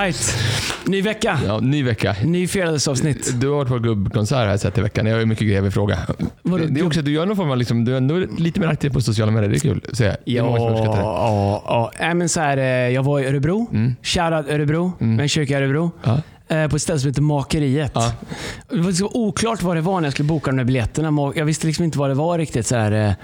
Alright, ny vecka. Ja, ny vecka. Ny fredagsavsnitt. Du har varit på gubbkonsert här sett i veckan. Jag har ju mycket grejer att fråga. Det är också att du gör någon form av liksom, du är ändå lite mer aktiv på sociala medier. Det är kul. Så, men så här, jag var i Örebro. Shoutout Örebro. Men kyrka Örebro. Ja. På ett ställe som heter Makeriet. Ja. Det var liksom oklart vad det var när jag skulle boka de där biljetterna. Jag visste liksom inte vad det var riktigt. Så här,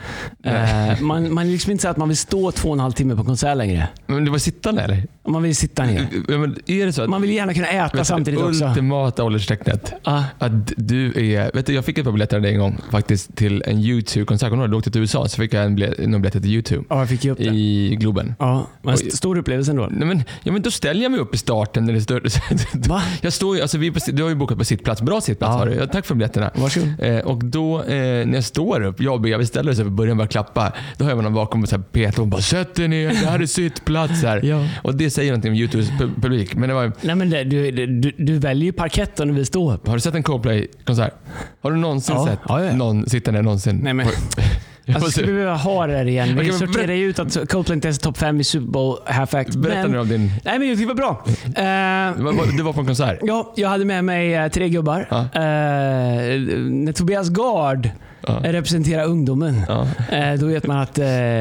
man liksom inte så att man vill stå 2,5 timmar på konsert längre. Men det var sittande eller? Man vill sitta ner. Ja, men är det så att man vill gärna kunna äta samtidigt också? Det ultimata ålderstecknet. Att du är... Vet du, jag fick ett par biljetter en gång faktiskt till en YouTube-konsert. Om du åkte till USA så fick jag en biljett till YouTube. Ja, jag fick ju upp det. I Globen. Ja, men stor upplevelse ändå. Nej, men då ställer jag mig upp i starten när det är större. Va? Jag står ju, alltså du har ju bokat på sittplats. Bra sittplats har du. Tack för biljetterna. Varsågod. Och då när jag står upp, jag beställer så för början bara klappa. Då hör man någon bakom och så här Peter och bara sätt dig ner, det här är sittplats här. Ja. Och det säger någonting om YouTubes publik, men det var ju... Nej, men du väljer ju parketten när vi står upp. Har du sett en Coldplay-konsert? Har du någonsin sett någon sittande någonsin? Nej, men... Alltså, skulle vi behöva ha det där igen. Vi sorterar ju ut att Coldplay inte är topp 5 i Super Bowl Half-Act. Berätta nu om din... Nej, men det var bra. Du var på en konsert. Ja, jag hade med mig 3 gubbar. När Tobias Gard representerar ungdomen. Då vet man att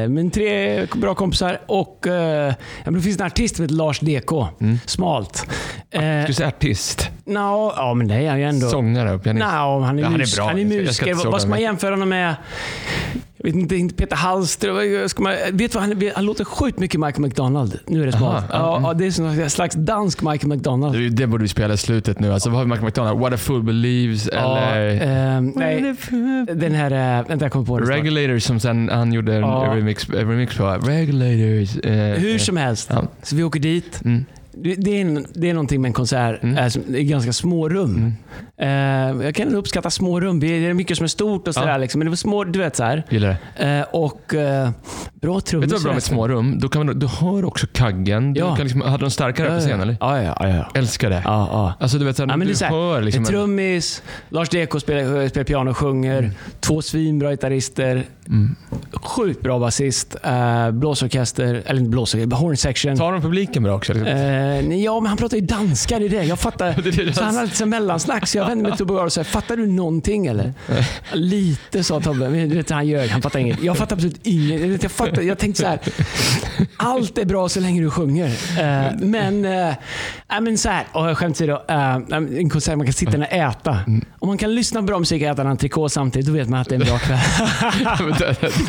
min 3 bra kompisar och det finns en artist som heter Lars DK. Smalt. Ska du säga artist? Ja, men det är han ju ändå. Sångare och pianist. Han är bra. Han är musiker. Vad ska man jämföra honom med? Jag vet inte, Peter Hallström. Vet vad han låter sjukt mycket Michael McDonald. Nu är det smart. Det är en slags dansk Michael McDonald. Det borde vi spela i slutet nu. Alltså, vad har vi Michael McDonald? What a Fool Believes. Eller... nej, den här... Vänta, jag kommer på det. Regulators som sen han gjorde en remix på. Regulators. Hur som helst. Så vi åker dit. Det är någonting med en konsert i ganska små rum. Jag kan uppskatta små rum. Det är mycket som är stort och sådär liksom. Men det var små, du vet såhär. Gillar det. Bra trummis. Vet du vad bra med små rum? Du hör också kaggen. Du kan liksom, hade de starkare på scenen eller? Ja. Älskar det. Alltså du vet såhär, du hör liksom. Det är trummis. Lars Deko spelar piano och sjunger. 2 svinbra gitarrister. Sjukt bra basist. Blåsorkester. Eller inte blåsorkester, horn section. Tar de publiken bra också liksom? Ja, men han pratar ju danska, det är det. Jag fattar. Så han har lite så mellansnack. Så jag vände mig till Tobbe Gard och sa, fattar du någonting eller? Lite, sa Tobbe. Men du vet han gör, han fattar inget. Jag fattar absolut inget. Jag tänkte så här, allt är bra så länge du sjunger. Men så här, och jag skämt sig då. En konsert, man kan sitta och äta. Om man kan lyssna bra musik och äta en entrecote samtidigt, då vet man att det är en bra kväll. Det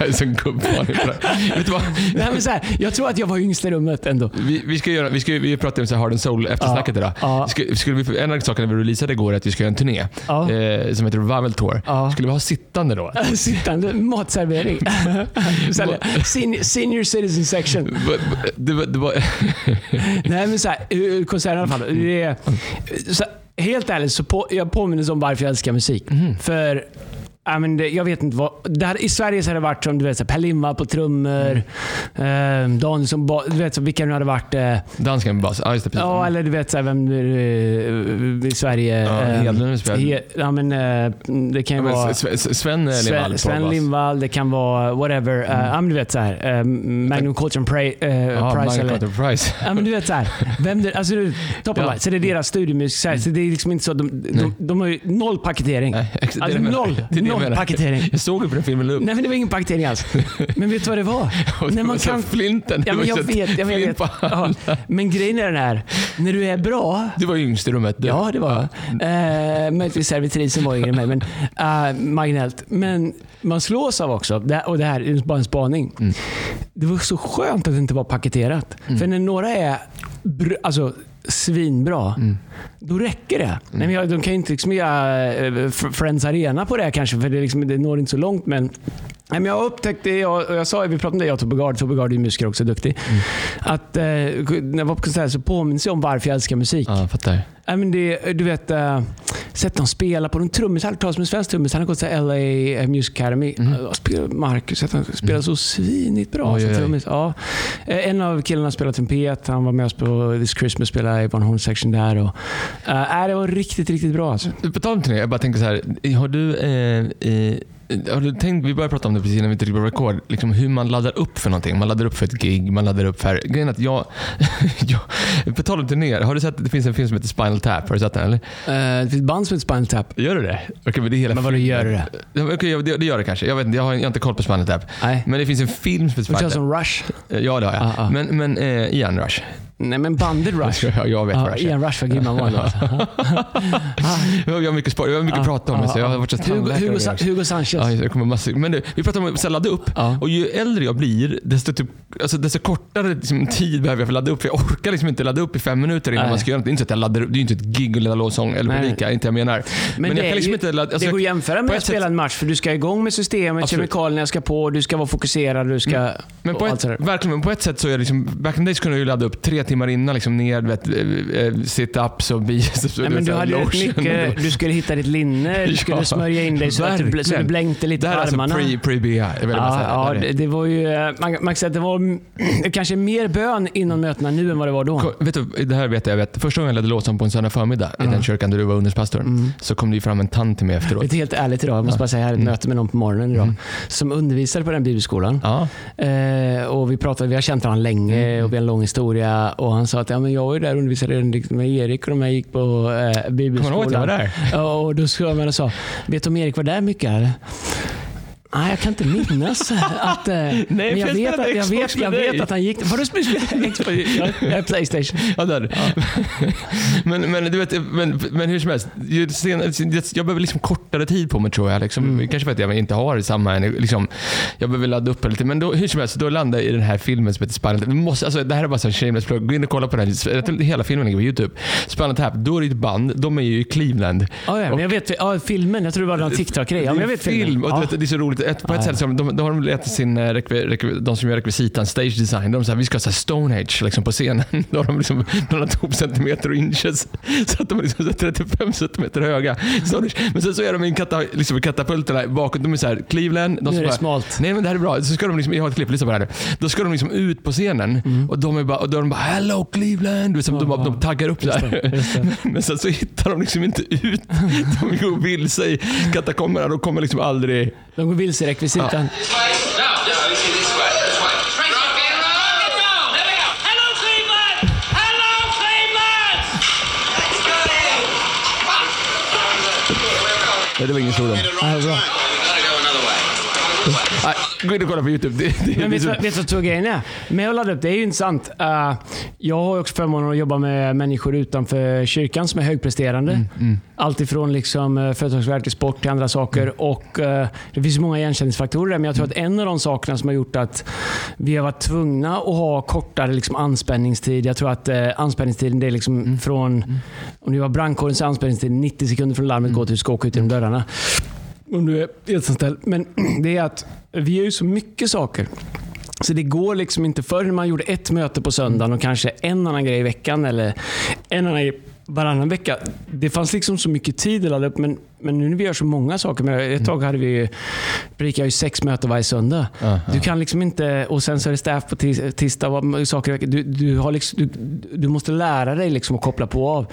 är så gubbvarning. Vet du vad? Nej, men så här, jag tror att jag var yngst i rummet ändå. Vi pratade om så här Hard and Soul eftersnacket idag. En av sakerna vi releasade igår är att vi ska göra en turné som heter Revival Tour. Skulle vi ha sittande då? Sittande, matservering. Senior citizen section. Nej, men så här, konserten i alla fall. Det är, så, helt ärligt så jag påminner om varför jag älskar musik. För... jag vet inte vad där i Sverige så hade det varit som du vet så Per Limma på trummor, Dan som du vet så vilka nu hade varit dansken bas. Eller du vet så vem i Sverige det kan vara Sven Lindvall, det kan vara whatever. Du vet så här Magnum Culture Prize. Du vet så här vem det alltså toppen line. Så det är deras studiomusik så, så det är liksom inte så de har ju noll paketering. Alltså noll paketering. Jag såg ju på den filmen Loop. Nej, men det var ingen paketering alls. Men vet du vad det var? När man kan flinten. Ja, men jag vet. Ja. Men grejen är den här. När du är bra. Du var yngst i rummet. Ja, det var möjligtvis servitrisen var yngre med, men Magnellt. Men man slås av också. Och det här är bara en spaning. Det var så skönt att det inte var paketerat. För när några är alltså svinbra. Då räcker det. Nej, men de kan ju inte liksom göra Friends Arena på det här, kanske för det, liksom, det når inte så långt, men nej, men jag upptäckte, jag sa, vi pratade om det, jag Tobbe Gard är ju musiker också, duktig. Att när jag var på konsert så påminns jag om varför jag älskar musik. Ja, fattar. Nej, men det, du vet, sett dem spela på de trummis, han talas med svensk trummis, han har gått till LA Music Academy. Marcus, han spelar så svinigt bra. En av killarna spelar trumpet, han var med oss på This Christmas, spelade i Horn Section där och det var riktigt bra alltså. På tal om turné, jag bara tänker så här, har du Har du tänkt, vi började prata om det precis innan vi tryckte på rekord, liksom hur man laddar upp för någonting. Man laddar upp för ett gig, man laddar upp för... Grejen att jag på tal om turnéer, har du sett att det finns en film som heter Spinal Tap? Har du sett den eller? Det finns band som heter Spinal Tap. Gör du det? Okay, men det är hela vad du gör du det? Okay, det gör det kanske. Jag vet inte, jag har inte koll på Spinal Tap. Nej. Men det finns en film som heter Spinal Tap. Som Rush? Ja, det har jag. Uh-huh. Men igen Rush. Nej, men bandet Rush. Jag vet vad Rush är. Ian Rush var grymma var Jag har mycket prat om det, så jag har varit så Hugo Sanchez. Ja, jag kommer massor. Men nu, vi pratar om att ladda upp. Och ju äldre jag blir, desto kortare liksom, tid behöver jag för att ladda upp. För jag orkar liksom inte ladda upp i 5 minuter innan man ska göra något. Det är inte så att jag laddar upp. Det är ju inte ett gig och ladda låtsång eller publika, inte jag menar. Men jag kan liksom inte ladda, det går att jämföra med att spela en match. För du ska igång med systemet, kemikalierna ska på. Du ska vara fokuserad, du ska... Men på ett sätt så är liksom, back in days kunde jag ju ladda upp 3 timmar innan liksom ner, sit-ups och biceps. Nej, men du hade mycket, du skulle hitta ditt linne, du skulle smörja in dig så verkligen. Att du blänkte lite på armarna. Det här är alltså pre-BI. Det var ju, man kan säga att det var kanske mer bön innan mötena nu än vad det var då. Vet du, det här vet jag. Första gången jag ledde låtsång på en söndag förmiddag i den kyrkan där du var underspastor, så kom det ju fram en tant till mig efteråt. Det är helt ärligt idag, jag måste bara säga, här ett möte med någon på morgonen idag som undervisade på den bibelskolan. Och vi har känt honom länge och vi har en lång historia. Och han sa att ja, men jag var ju där och undervisade med Erik och de här gick på bibelskolan. Och då skulle man och sa, vet du om Erik var där mycket eller? Nej, jag kan inte minnas att men jag vet att han gick. Var du spelade PlayStation? Ja, där. Ja. men du vet, men hur som helst, jag behöver liksom kortare tid på mig tror jag liksom. Kanske för att jag inte har samma liksom, jag behöver ladda upp lite, men då hur som helst då landar jag i den här filmen som heter Spinal Tap. Det här är bara så shameless plug. Gå in och kolla på den här, hela filmen ligger på YouTube. Spinal Tap, då är det ett band, de är ju i Cleveland. Ja, men jag vet filmen, jag tror det var en TikTok grej. Ja, men jag vet film och det är så roligt. På ett sätt de har letat sin de som gör rekvisitan, stage design, de så här, vi ska ha så här Stone Age liksom på scenen. Då har de liksom blandat ihop centimeter och inches så att de är liksom så 35 centimeter höga. Men sen så är de i en katapulterna bakom, de är så här Cleveland, de är smalt. Nej, men det här är bra. Så ska de liksom, jag har ett klipp liksom på det här. Då ska de liksom ut på scenen och de är bara, och då är de bara hello Cleveland, du vet, de taggar upp där. Men sen så hittar de liksom inte ut. De går vilse i katakomberna och kommer liksom aldrig. De går vilse i rekvisitan. Det var ingen sådan. Gå in och kolla på YouTube. Men vet du vad två grejen är? Med att ladda upp, det är ju intressant. Jag har också förmånen att jobba med människor utanför kyrkan som är högpresterande. Allt ifrån liksom företagsvärld till sport till andra saker. Och det finns många igenkänningsfaktorer där. Men jag tror att en av de sakerna som har gjort att vi har varit tvungna att ha kortare liksom anspänningstid. Jag tror att anspänningstiden det är liksom från... Om det var brandkåren så är anspänningstiden 90 sekunder från larmet går till att du ska åka ut genom dörrarna. Om du är ensamställd. Men det är att vi gör ju så mycket saker. Så det går liksom inte förrän man gjorde ett möte på söndagen och kanske en annan grej i veckan eller en annan grej varannan vecka. Det fanns liksom så mycket tid att ladda upp, men nu när vi gör så många saker, men ett tag hade vi brukar ju 6 möten varje söndag. Du kan liksom inte, och sen så är det staff på tisdag och saker. Du har liksom, du måste lära dig liksom att koppla på av.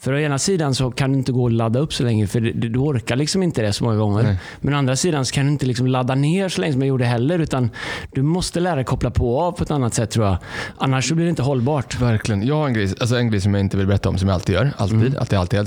För å ena sidan så kan du inte gå och ladda upp så länge för du orkar liksom inte det så många gånger. Nej. Men å andra sidan så kan du inte liksom ladda ner så länge som jag gjorde heller, utan du måste lära dig koppla på av på ett annat sätt tror jag. Annars så blir det inte hållbart. Verkligen. Jag har en grej som jag inte vill berätta om som jag alltid gör. Alltid.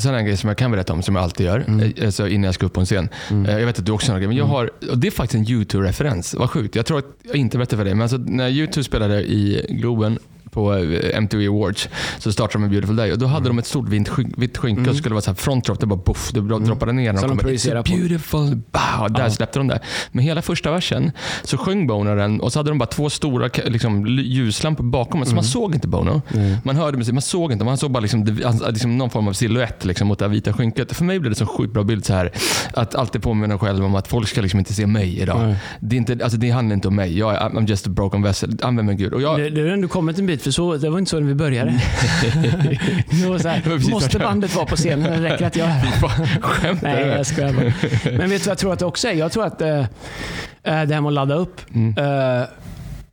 Sen är en grej som jag kan berätta om som jag alltid gör. Alltså innan jag ska upp på en scen. Jag vet att du också har en grej, men jag har, och det är faktiskt en YouTube-referens. Vad sjukt, jag tror att jag inte berättar för dig, men alltså, när YouTube spelade i Globen på MTV Awards så startade de en Beautiful Day och då hade de ett stort vitt skynke och skulle vara så här front drop, det bara buff, det droppade ner när de kom Beautiful, bah, där släppte de det. Men hela första versen så sjöng Bono den och så hade de bara 2 stora liksom, ljuslampor bakom så man såg inte Bono. Man hörde musik, man såg inte, man såg bara liksom någon form av silhuett liksom, mot det vita skynket. För mig blev det en sjukt bra bild så här, att alltid påminna själv om att folk ska liksom inte se mig idag. Det är inte, alltså, det handlar inte om mig. I'm just a broken vessel. Använd mig Gud. Och jag, det är ändå kommit en bit. För så, det var inte så när vi började. Så här, måste bandet vara på scenen eller räcker att jag är? Nej, jag skojar bara. Men vet du vad jag tror att det också är? Jag tror att det här med att ladda upp...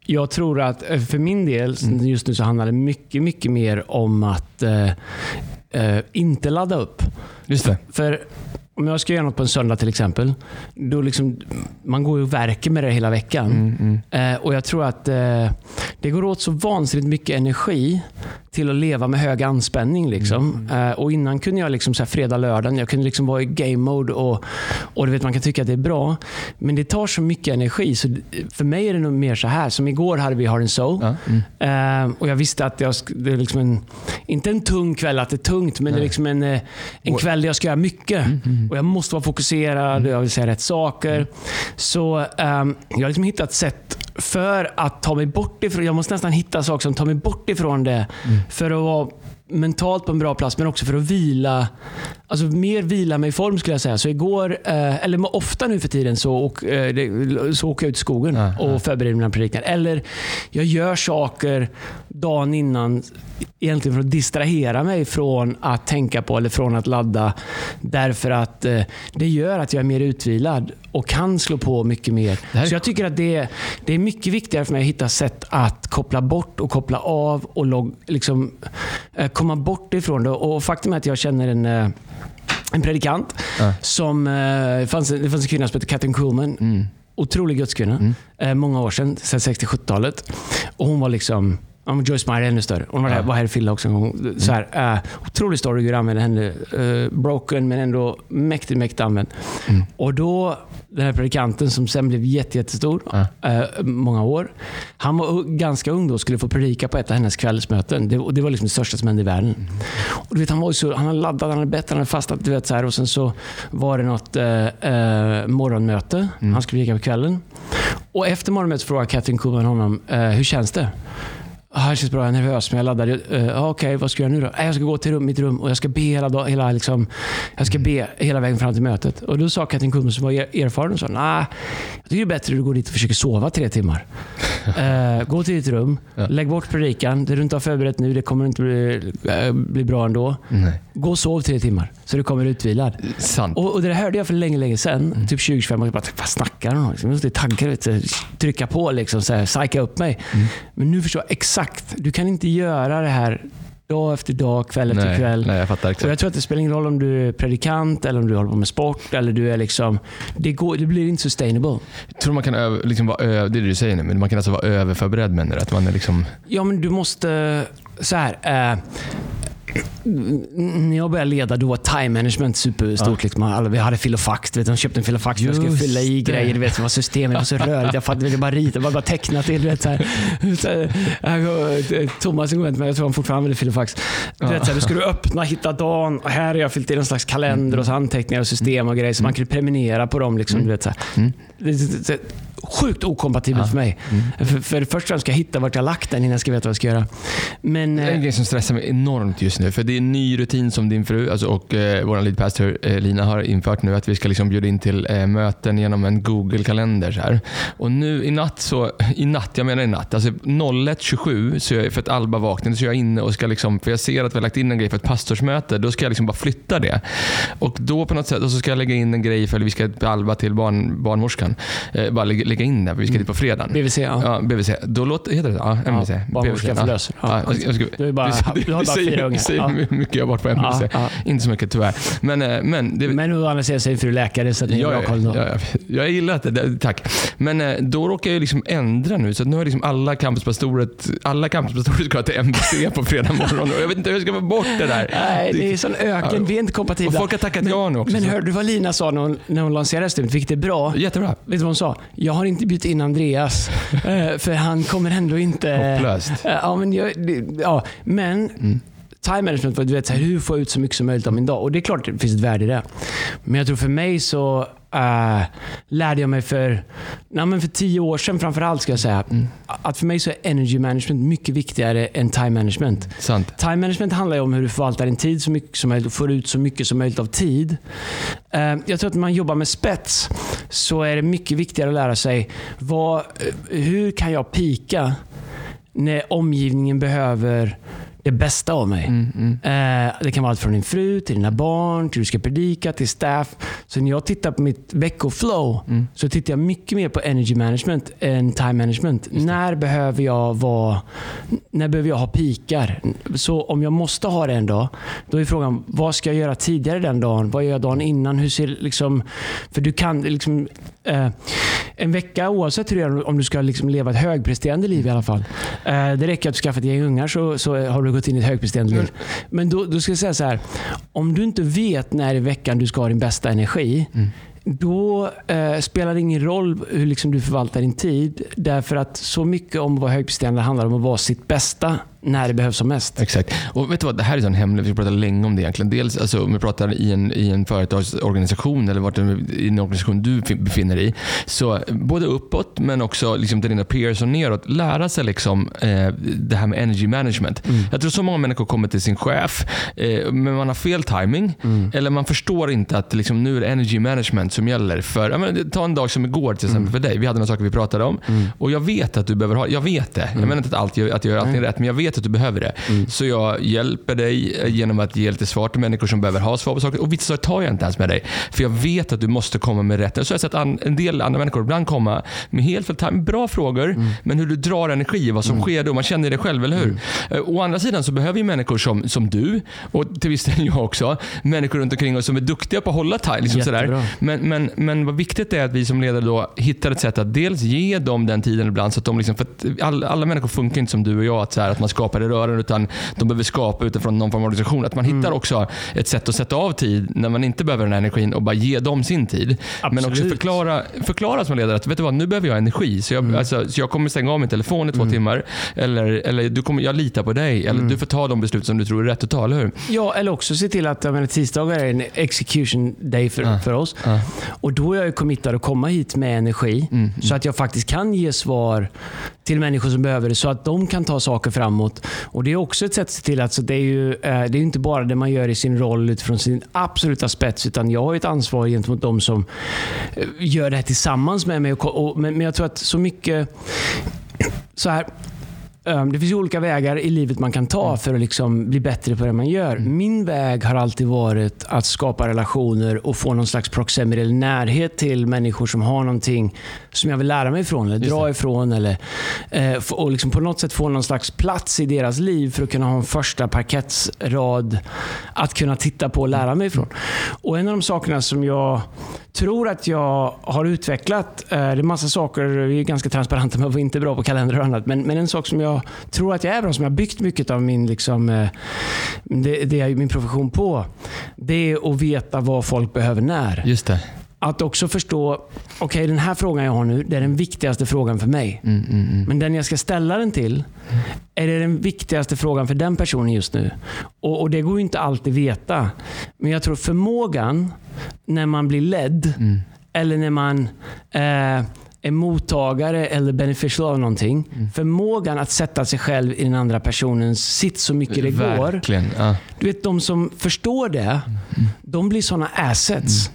jag tror att för min del just nu så handlar det mycket, mycket mer om att inte ladda upp. Just det. För om jag ska göra något på en söndag till exempel, då liksom, man går ju och verkar med det hela veckan. Och jag tror att det går åt så vansinnigt mycket energi till att leva med hög anspänning liksom. Och innan kunde jag liksom så här, fredag, lördagen, jag kunde liksom vara i game mode och du vet, man kan tycka att det är bra, men det tar så mycket energi, så för mig är det nog mer så här, som igår hade vi Hard & Soul. Och jag visste att det är liksom inte en tung kväll, att det är tungt, men det är liksom en kväll där jag ska göra mycket och jag måste vara fokuserad och jag vill säga rätt saker. Så jag har liksom hittat sätt för att ta mig bort ifrån, jag måste nästan hitta saker som tar mig bort ifrån det för att vara mentalt på en bra plats, men också för att vila, alltså mer vila mig i form skulle jag säga. Så igår, eller ofta nu för tiden, så åker jag ut i skogen och förbereder mina predikningar, eller jag gör saker dagen innan egentligen för att distrahera mig från att tänka på eller från att ladda, därför att det gör att jag är mer utvilad och kan slå på mycket mer. Så jag tycker att det är mycket viktigare för mig att hitta sätt att koppla bort och koppla av och liksom komma bort ifrån det. Och faktum är att jag känner en predikant som det fanns en kvinna som heter Kathryn Kuhlman. Otrolig gudskvinna. Många år sedan 60-70-talet. Och hon var liksom Joyce Meyer ännu större. Hon var där, var här i Filla också en gång. Så här, otrolig story hur använde henne. Broken, men ändå mäktigt använd. Och då, den här predikanten som sen blev jättestor många år. Han var ganska ung då och skulle få predika på ett av hennes kvällsmöten. Det var liksom det största som hände i världen. Och du vet, han var ju så, han hade laddat, han hade bett, han hade fastat, du vet så här. Och sen så var det något morgonmöte. Han skulle predika på kvällen. Och efter morgonmötet frågade Kathryn Kuhlman honom, hur känns det? Här känns bra, jag är nervös, men jag laddar. Okej, vad ska jag nu då? Jag ska gå till mitt rum och jag ska be hela vägen fram till mötet. Och då sa Kathryn Kuhlman som var erfaren och sa, nah, jag tycker det är bättre att du går dit och försöker sova 3 timmar. Gå till ditt rum, lägg bort predikan, det du inte har förberett nu, det kommer inte bli bra ändå. Gå och sov 3 timmar så du kommer utvilad. Sant. Och det hörde jag för länge sedan, typ 20-25 år, jag bara, vad snackar de? Jag måste tanka, vet, trycka på liksom, så här, psyka upp mig. Men nu förstår jag exakt. Du kan inte göra det här dag efter dag, kväll efter kväll. Nej, jag fattar exakt. Och jag tror att det spelar ingen roll om du är predikant eller om du håller på med sport eller du är liksom, det blir inte sustainable. Jag tror man kan liksom vara det du säger nu, men man kan alltså vara överförberedd med det, att man är liksom... Ja, men du måste så här... när jag började leda, då var time management superstort. Liksom. Vi hade filofax, de köpte en filofax för jag skulle fylla i grejer, vet, det var systemet, det var så rörligt, jag fattade, jag ville bara rita, bara teckna till, vet, så här. Thomas går inte med, jag tror han fortfarande använder filofax. Du vet, så här, då skulle du öppna, hitta dagen, och här har jag fyllt i en slags kalender och så anteckningar och system och grejer, så man kunde prenumerera på dem liksom, du vet, så här. Sjukt okompatibelt för mig. För först ska jag hitta vart jag lagt den innan jag ska veta vad jag ska göra. Men det är en grej som stressar mig enormt just nu, för det är en ny rutin som din fru och vår lead pastor Lina har infört nu, att vi ska liksom bjuda in till möten genom en Google-kalender så här. Och nu i natt, alltså 01:27, så jag, för att Alba vaknade, så jag är inne och ska liksom, för jag ser att vi har lagt in en grej för ett pastorsmöte, då ska jag liksom bara flytta det. Och då på något sätt, och så ska jag lägga in en grej för att vi ska Alba till barnmorskan. Bara lägga in där, för vi ska dit på fredag. MVC, MVC. Då heter det MVC. MVC. Du är bara, du har bara 4 ungar. Mycket jag har varit på MVC. Inte så mycket tyvärr. Men nu anser jag sig för läkare, så att ni har bra koll då. Jag gillar det. Tack. Men då råkar jag liksom ändra nu, så att nu har liksom alla campuspastorer ska till MVC på fredag morgon. Och jag vet inte hur jag ska få bort det där. Nej, det är sån öken. Vi är inte kompatibla. Och folk har tackat ja nu också. Men hörde du vad Lina sa när hon lanserade systemet? Vilket är bra. Jättebra. Vet du vad hon sa? Jag har inte bjudit in Andreas för han kommer ändå inte. Hopplöst. Time management, för du vet så här, hur får jag ut så mycket som möjligt av min dag? Och det är klart det finns ett värde i det. Men jag tror för mig så lärde jag mig för 10 år sedan framförallt, ska jag säga, att för mig så är energy management mycket viktigare än time management. Sant. Time management handlar ju om hur du förvaltar din tid så mycket som möjligt och får ut så mycket som möjligt av tid. Jag tror att när man jobbar med spets så är det mycket viktigare att lära sig hur kan jag pika när omgivningen behöver det bästa av mig. Det kan vara allt från din fru till dina barn, till du ska predika, till staff. Så när jag tittar på mitt veckoflow så tittar jag mycket mer på energy management än time management. När behöver jag ha pikar? Så om jag måste ha det en dag, då är frågan, vad ska jag göra tidigare den dagen? Vad gör jag dagen innan? Hur ser liksom, för du kan liksom en vecka, oavsett hur det är, om du ska liksom leva ett högpresterande liv i alla fall. Det räcker att du skaffat dig ungar, så har du gått in i ett högpresterande liv. Men då ska jag säga så här, om du inte vet när i veckan du ska ha din bästa energi, då spelar det ingen roll hur liksom du förvaltar din tid, därför att så mycket om att vara högpresterande handlar om att vara sitt bästa när det behövs som mest. Exakt. Och vet du vad, det här är så en hemlig, vi pratar länge om det egentligen. Dels alltså, om vi pratar i en företagsorganisation eller vart i en organisation du befinner dig i, så både uppåt men också liksom till dina peers och neråt, lära sig liksom det här med energy management. Jag tror så många människor kommer till sin chef men man har fel timing eller man förstår inte att liksom, nu är det energy management som gäller för, jag menar, ta en dag som igår till exempel för dig, vi hade några saker vi pratade om och jag vet att du behöver ha, jag vet det, jag menar inte att jag gör allting rätt, men jag vet att du behöver det. Så jag hjälper dig genom att ge lite svar till människor som behöver ha svar på saker. Och vissa saker tar jag inte ens med dig, för jag vet att du måste komma med rätt. Så jag har sett en del andra människor ibland komma med helt med bra frågor, men hur du drar energi, vad som sker då, man känner det själv, eller hur? Å andra sidan så behöver ju människor som du, och till viss del jag också, människor runt omkring oss som är duktiga på att hålla tajt, liksom sådär. Men vad viktigt är att vi som ledare då hittar ett sätt att dels ge dem den tiden ibland, så att de liksom, för att alla människor funkar inte som du och jag, att, så här, att man skapar i rören, utan de behöver skapa utifrån någon form av organisation. Att man hittar också ett sätt att sätta av tid när man inte behöver den här energin och bara ge dem sin tid. Absolut. Men också förklara som ledare att, vet du vad, nu behöver jag energi, så jag, alltså, så jag kommer stänga av min telefon i 2 timmar eller jag litar på dig, eller du får ta de beslut som du tror är rätt att ta, eller hur? Ja, eller också se till att, jag menar, tisdagar är en execution day för oss. Och då är jag ju committad att komma hit med energi så att jag faktiskt kan ge svar till människor som behöver det, så att de kan ta saker framåt. Och det är också ett sätt att se till att, så det är inte bara det man gör i sin roll utifrån sin absoluta spets, utan jag har ett ansvar gentemot de som gör det här tillsammans med mig. Men jag tror att så mycket så här, det finns ju olika vägar i livet man kan ta för att liksom bli bättre på det man gör. Min väg har alltid varit att skapa relationer och få någon slags proximity eller närhet till människor som har någonting som jag vill lära mig ifrån eller dra ifrån, eller och liksom på något sätt få någon slags plats i deras liv för att kunna ha en första parkettsrad att kunna titta på och lära mig ifrån. Och en av de sakerna som jag tror att jag har utvecklat, det är massa saker, vi är ganska transparenta men var inte bra på kalendrar och annat, men en sak som jag tror att jag är bra, som jag har byggt mycket av min, liksom, det är min profession på, det är att veta vad folk behöver när. Just det. Att också förstå, okej, den här frågan jag har nu, det är den viktigaste frågan för mig. Men den jag ska ställa den till, är det den viktigaste frågan för den personen just nu? Och det går ju inte alltid veta. Men jag tror förmågan, när man blir ledd, eller när man är mottagare eller beneficial av någonting, förmågan att sätta sig själv i den andra personens sitt så mycket det går. Ja. Du vet, de som förstår det, de blir sådana assets.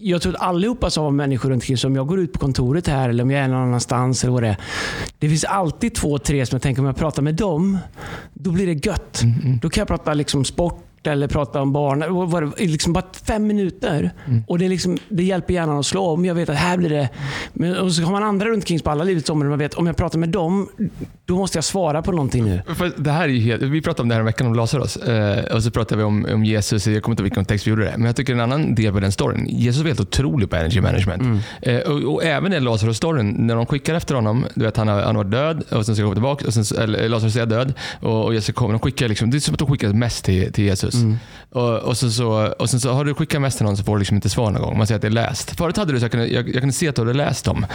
Jag tror att allihopa som har människor runt omkring, om jag går ut på kontoret här eller om jag är någon annanstans eller vad det är, det finns alltid 2-3 som jag tänker, om jag pratar med dem, då blir det gött. Då kan jag prata liksom sport eller prata om barn, liksom bara 5 minuter och det, liksom, det hjälper gärna att slå om, jag vet att här blir det. Men, och så har man andra runt kring på alla livets områden, man vet, om jag pratar med dem, då måste jag svara på någonting nu. Det här är ju helt, vi pratade om det här en veckan om Lazarus och så pratade vi om Jesus, jag kommer inte ihåg vilken text vi gjorde det, men jag tycker en annan del på den storyn, Jesus var helt otrolig på energy management och även i Lazarus-storyn, när de skickar efter honom, du vet, han var död och sen ska han gå tillbaka och sen, eller, Lazarus är död och Jesus kommer, de skickar liksom, det är som att de skickar mest till Jesus. Och sen så har du skickat mest till någon, så får du liksom inte svar någon gång. Man säger att det är läst. Förut hade du så jag kunde se att du hade läst dem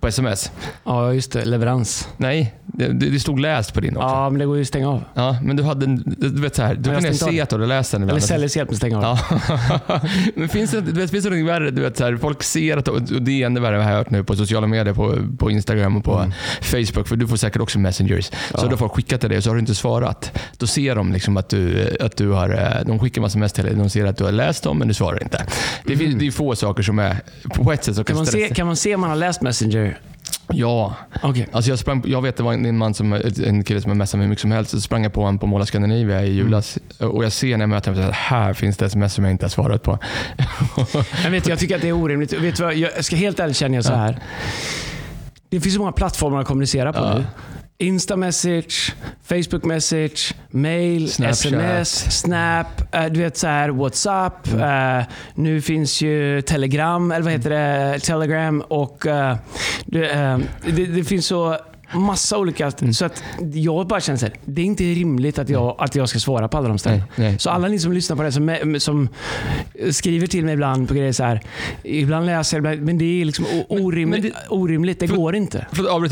på sms. Ja, just det. Leverans. Nej, det stod läst på din också. Ja, men det går ju att stänga av. Ja, men du hade du vet så här, du kunde se att du hade läst den. Eller säljs hjälp med stänga av. Ja. Men finns det något värre, du vet så här, folk ser att, och det är ännu värre vad jag har hört nu på sociala medier, på Instagram och på Facebook, för du får säkert också messengers. Ja. Så då får skicka till dig och så har du inte svarat. Då ser de liksom att du har, de skickar massa mest till dig, de ser att du har läst dem men du svarar inte. Det är få saker som är på ett sätt så kan man se om man har läst Messenger Ja, okay. Alltså jag sprang, jag vet det var en man som, en kille som jag mässade med hur mycket som helst, så sprang jag på en på Måla Skandinavia i julas, och jag ser när jag möter honom att här finns det sms som jag inte har svarat på. Jag vet, jag tycker att det är orimligt. Vet du vad, jag ska helt ärligt känna så här. Ja. Det finns så många plattformar att kommunicera på nu. Insta message, Facebook message, mail, Snapchat. SMS, Snap, du vet så här, WhatsApp. Nu finns ju Telegram, eller vad heter det? Telegram, och det finns så massa olika, så att jag bara känner så här, det är inte rimligt att jag ska svara på alla de ställen. Nej. Så alla ni som lyssnar på det, som skriver till mig ibland på grejer så här, ibland läser jag, men det är liksom orimligt, det går inte.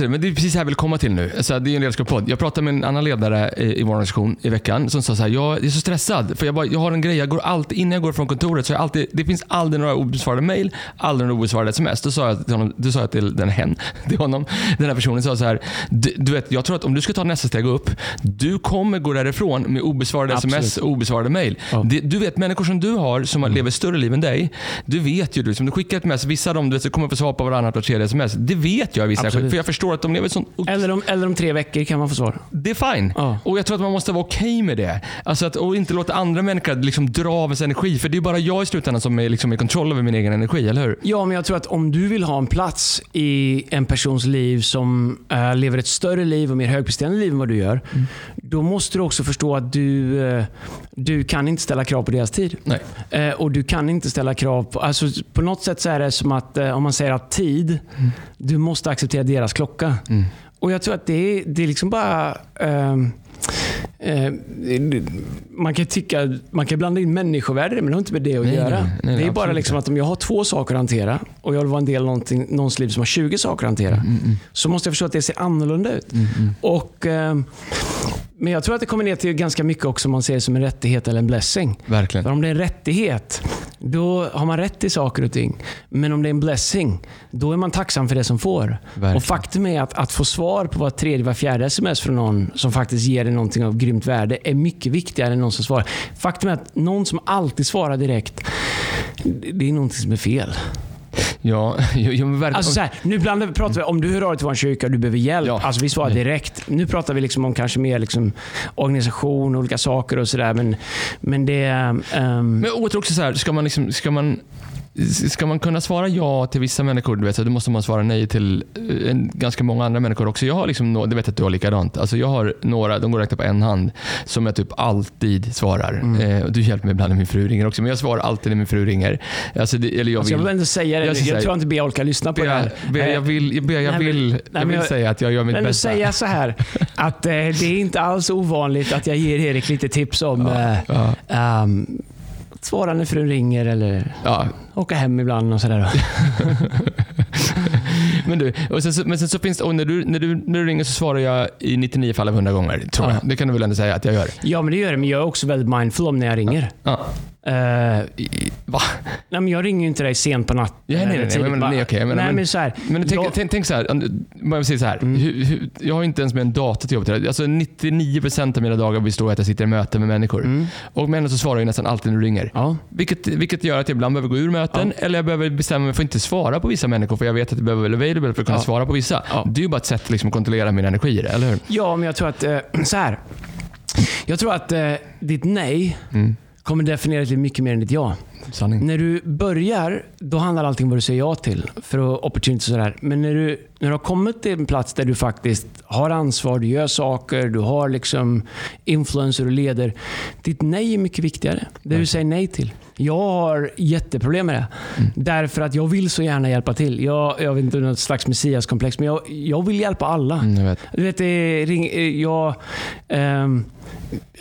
Men det är precis här jag vill komma till nu. Så det är en ledarskapspodd. Jag pratade med en annan ledare i vår organisation i veckan som sa så här, jag är så stressad för jag har en grej, jag går alltid innan jag går från kontoret, så jag alltid, det finns aldrig några obesvarade mejl, aldrig några obesvarade SMS. Då sa jag till honom, den här personen sa så här, du vet, jag tror att om du ska ta nästa steg upp, du kommer gå därifrån med obesvarade sms och obesvarade mejl. Ja. Du vet, människor som du har som lever större liv än dig, du vet ju, du skickar ett mess, vissa av dem, du vet, så kommer få svar på varandra och tredje sms. Det vet jag i vissa, för jag förstår att de lever sånt. Eller om 3 veckor kan man få svar. Det är fine. Ja. Och jag tror att man måste vara okej med det. Alltså att, och inte låta andra människor liksom dra av ens energi, för det är bara jag i slutändan som är liksom i kontroll över min egen energi, eller hur? Ja, men jag tror att om du vill ha en plats i en persons liv som lever ett större liv och mer högpresterande liv än vad du gör, då måste du också förstå att du kan inte ställa krav på deras tid. Nej. Och du kan inte ställa krav på, alltså på något sätt så är det som att om man säger att tid, du måste acceptera deras klocka. Och jag tror att det är liksom bara man kan tycka, man kan blanda in människovärde, men det har inte med det att göra. Nej, det är bara liksom att om jag har 2 saker att hantera och jag vill vara en del av någons liv som har 20 saker att hantera, så måste jag förstå att det ser annorlunda ut. Och men jag tror att det kommer ner till ganska mycket också om man ser det som en rättighet eller en blessing. Verkligen. För om det är en rättighet, då har man rätt till saker och ting. Men om det är en blessing, då är man tacksam för det som får. Verkligen. Och faktum är att få svar på vad 3:e, 4:e sms från någon som faktiskt ger dig någonting av grymt värde är mycket viktigare än någon som svarar. Faktum är att någon som alltid svarar direkt, det är någonting som är fel. Ja, alltså så här, nu pratar vi om du hör av dig till vår kyrka och du behöver hjälp. Ja. Alltså vi svarar direkt. Nu pratar vi liksom om kanske mer liksom organisation, olika saker och sådär, men det men jag tror också så här, ska man kunna svara ja till vissa människor, du vet, så då måste man svara nej till ganska många andra människor också. Jag har liksom, du vet att du har likadant. Alltså jag har några, de går direkt på en hand, som jag typ alltid svarar. Du hjälper mig ibland när min fru ringer också, men jag svarar alltid när min fru ringer. Alltså det, eller jag vill alltså, jag inte säga det. Jag tror inte Bea orkar lyssna på det här. Jag vill säga att jag gör mitt bästa. Men säga så här att det är inte alls ovanligt att jag ger Erik lite tips om svara när frun ringer eller åka hem ibland och sådär. Men sen så finns det, och när du ringer så svarar jag i 99 fall av 100 gånger, tror jag. Det kan du väl ändå säga att jag gör. Ja, men det gör det, men jag är också väldigt mindful om när jag ringer. Va? Nej, men jag ringer ju inte dig sent på natten. Tänk så här, man säger så här, jag har inte ens med en dator till jobbet. Alltså 99% av mina dagar består av att jag sitter i möten med människor. Och men så svarar jag nästan alltid när du ringer. Vilket gör att jag ibland behöver gå ur möten, eller jag behöver bestämma mig för att inte svara på vissa människor, för jag vet att jag behöver available för att kunna svara på vissa. Det är ju bara ett sätt liksom att kontrollera min energi, eller hur? Ja, men jag tror att så här. Jag tror att ditt nej kommer definiera till mycket mer än ditt ja. Sanning. När du börjar, då handlar allting vad du säger ja till, för att opportunity och sådär. Men när du har kommit till en plats där du faktiskt har ansvar, du gör saker, du har liksom influencer och leder, ditt nej är mycket viktigare. Det du säger nej till. Jag har jätteproblem med det. Därför att jag vill så gärna hjälpa till. Jag vet inte, något slags messiaskomplex, men jag vill hjälpa alla.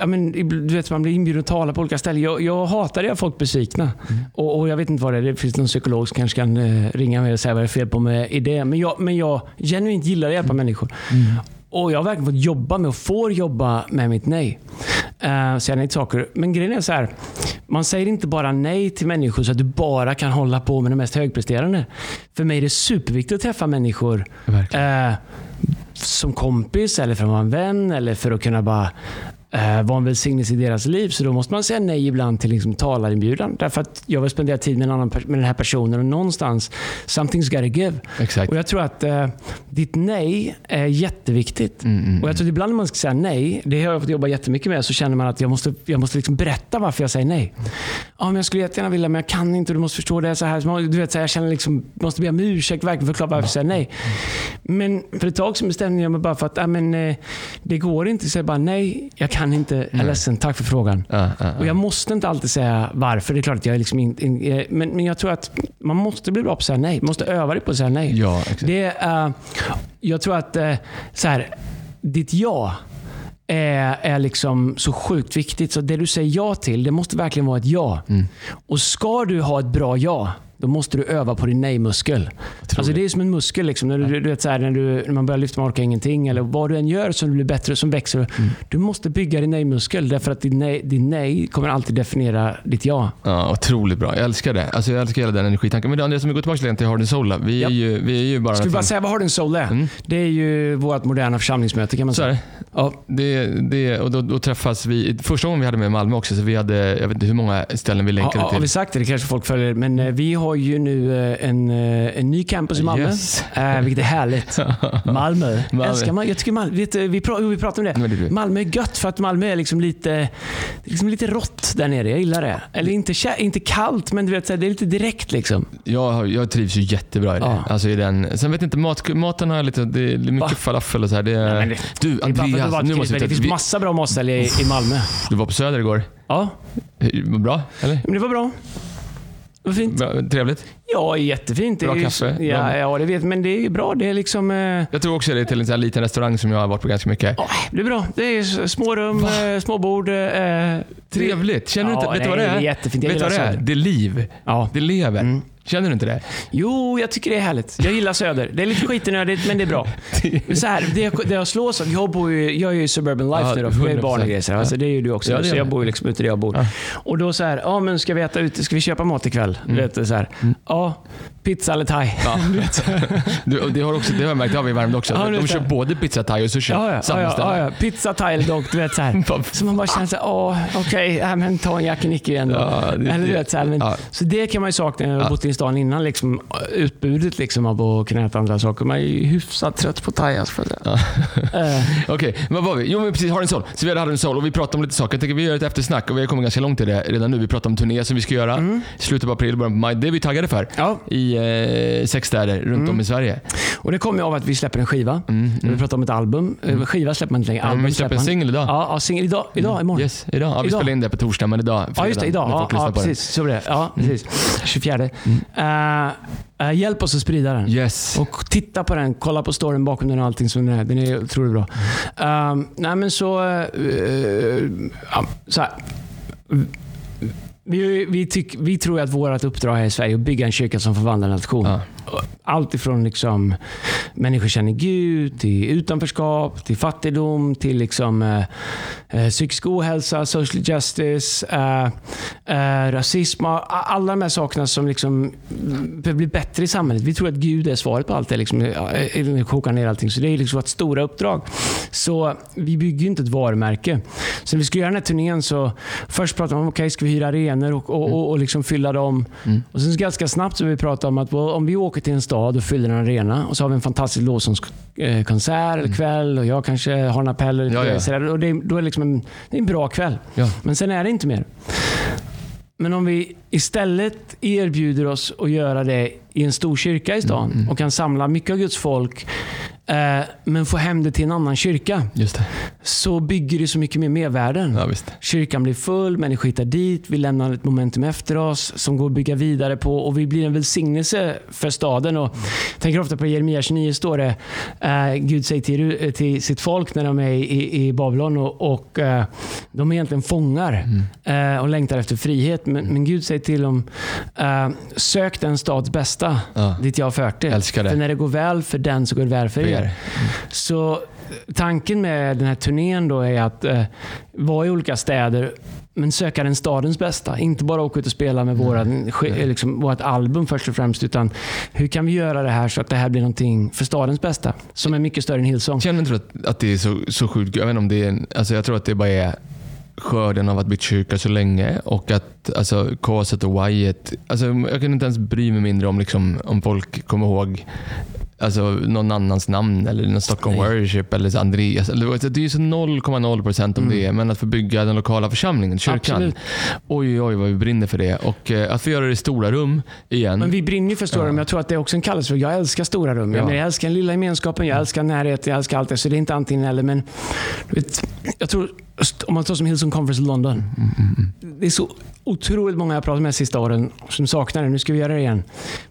Man blir inbjuden att tala på olika ställen. Jag hatar det att folk besvikna. Och jag vet inte vad det är. Det finns någon psykolog som kanske kan ringa mig och säga vad det är fel på mig i det. Men jag genuint gillar att hjälpa människor. Och jag har verkligen fått jobba med och får jobba med mitt nej. Säga nej till saker. Men grejen är så här, man säger inte bara nej till människor så att du bara kan hålla på med de mest högpresterande. För mig är det superviktigt att träffa människor som kompis eller för att vara en vän eller för att kunna bara var en välsignelse i deras liv. Så då måste man säga nej ibland till liksom talarinbjudan, därför att jag vill spendera tid med, med den här personen, och någonstans something's gotta give. Exakt. Och jag tror att ditt nej är jätteviktigt. Och jag tror att ibland när man ska säga nej, det har jag fått jobba jättemycket med, så känner man att jag måste liksom berätta varför jag säger nej. Men jag skulle jättegärna vilja, men jag kan inte, och du måste förstå det så här. Du vet, så här, jag känner liksom, måste be om ursäkt, verkligen förklara varför jag säger nej. Men för ett tag som bestämde jag mig bara för att det går inte, så jag bara nej, jag kan inte, jag är ledsen, tack för frågan. Och jag måste inte alltid säga varför, det är klart att jag är liksom men jag tror att man måste bli bra på att säga nej, man måste öva dig på att säga nej. Ja, exakt. Jag tror att så här, ditt ja är liksom så sjukt viktigt, så det du säger ja till, det måste verkligen vara ett ja. Och ska du ha ett bra ja, då måste du öva på din nej-muskel. Alltså det är som en muskel liksom, när du vet så här, när man börjar lyfta, man orkar ingenting, eller vad du än gör som blir bättre, som växer. Du måste bygga din nej-muskel, därför att din nej kommer alltid definiera ditt ja. Ja, otroligt bra. Jag älskar det. Alltså jag älskar hela den energitanken. Men det andra som vi går tillbaka till Hard & Soul. Vi är ju bara... Ska vi bara säga vad Hard & Soul är? Det är ju vårt moderna församlingsmöte, kan man säga. Ja, och då träffas vi. Första gången vi hade med Malmö också, så vi hade, jag vet inte hur många ställen vi länkade till. Har vi sagt det kanske folk följer, men vi har ju nu en ny campus i Malmö. Yes. Vilket är härligt. Malmö. Älskar man. Jag tycker Malmö, vi pratar om det. Malmö är gött för att Malmö är liksom lite rått där nere. Jag gillar det. Eller inte kallt, men du vet, det är lite direkt liksom. Jag trivs ju jättebra i det. Ja. Alltså i den. Sen vet inte, maten har jag lite, det är mycket falafel och så här. Du Andreas, nu måste det finns massa bra matställen i Malmö. Du var på Söder igår. Ja. Bra, eller? Men det var bra. Vad fint. Bra, trevligt. Ja, jättefint. Bra kaffe. Ja, det vet, men det är ju bra. Det är liksom, jag tror också det är till en sån här liten restaurang som jag har varit på ganska mycket. Det är bra. Det är små rum, små bord. Trevligt. Känner du inte? Vet du vad det är? Det är jättefint. Vet du vad det är? Det är liv. Ja. Det lever. Känner du inte det? Jo, jag tycker det är härligt. Jag gillar Söder. Det är lite skitnödigt, men det är bra. Så här, det jag slås av. Jag är ju suburban life nu då. För barnreser. Alltså, det är ju du också. Så jag bor ju liksom ute där jag bor. Och då så här, men ska vi äta ute? Ska vi köpa mat ikväll? Vet så här. Pizza eller thai. Det har jag märkt av i Värmdö också. De kör både pizza, thai och sushi. Ja. Pizza, thai eller dog, du vet så här. Så man bara känner så här, okej, men ta en jackenicker igen då. Eller du vet så här. Så det kan man ju sakna när jag har bott i stan innan. Liksom, utbudet liksom av att kunna äta andra saker. Man är ju hyfsat trött på thai. Okej, vad var vi? Jo, men precis, Hard & Soul. Så vi hade Hard & Soul och vi pratade om lite saker. Jag tänker vi gör ett eftersnack och vi har kommit ganska långt till det redan nu. Vi pratar om turné som vi ska göra. Slutet av april, början på maj. Det är vi taggade för. Ja. I 6 städer runt om i Sverige. Och det kommer ju av att vi släpper en skiva. Vi pratar om ett album. Skiva släpper man inte längre. Vi släpper en singel idag. Ja, singel idag imorgon. Yes, idag. Vi spelar in det på torsdag, men idag. Ja, just det, idag. Ja, precis. Så blir det. Ja, precis. 24. Hjälp oss att sprida den. Yes. Och titta på den, kolla på storyn bakom den och allting som den är. Den är otroligt bra. Nej, men så här. Vi tror att vårt uppdrag här i Sverige är att bygga en kyrka som förvandlar en nation. Allt ifrån liksom människor känner Gud, till utanförskap, till fattigdom, till liksom psykisk ohälsa, social justice, rasism, alla de här sakerna som liksom blir bättre i samhället. Vi tror att Gud är svaret på allt det liksom, kokar ner allting. Så det är liksom ett stort uppdrag. Så vi bygger ju inte ett varumärke. Så när vi skulle göra den här turnén, så först pratade man om okej, ska vi hyra arenor och liksom fylla dem. Och sen ganska snabbt så vi pratade om att om vi åker till en stad och fyller en arena, och så har vi en fantastisk låtsångskonsert eller kväll, och jag kanske har en appell och då är det liksom det är en bra kväll. Men sen är det inte mer. Men om vi istället erbjuder oss att göra det i en stor kyrka i stan och kan samla mycket av Guds folk, men få hem det till en annan kyrka. Just det. Så bygger det så mycket mer mervärden. Ja, visst. Kyrkan blir full, människor hittar dit, vi lämnar ett momentum efter oss som går att bygga vidare på, och vi blir en välsignelse för staden. Och jag tänker ofta på Jeremia 29, står det Gud säger till sitt folk när de är i Babylon och de är egentligen fångar och längtar efter frihet, men Gud säger till dem sök den stads bästa dit jag har fört det. För när det går väl för den, så går det väl för er. Så tanken med den här turnén då är att vara i olika städer Men söka den stadens bästa. Inte bara åka ut och spela med vårt album först och främst, utan hur kan vi göra det här så att det här blir någonting för stadens bästa som är mycket större än Hillsong. Känner inte att det är så sjukt? Jag vet inte om det är, alltså jag tror att det bara är skörden av att bli kyrka så länge, och att alltså korset och whyet, alltså jag kan inte ens bry mig mindre om liksom, om folk kommer ihåg alltså någon annans namn eller någon Stockholm Worship eller Andreas. Det är ju så 0,0% om det är, men att få bygga den lokala församlingen, kyrkan. Absolut. Oj, oj, vad vi brinner för det. Och att få göra det i stora rum igen. Men vi brinner ju för stora rum. Jag tror att det är också en kallelse för, jag älskar stora rum. Jag älskar den lilla gemenskapen, jag älskar närheten, jag älskar allt det. Så det är inte antingen eller, men jag tror, om man tar som Hillsong Conference i London, det är så otroligt många jag pratat med de sista åren som saknar det. Nu ska vi göra det igen.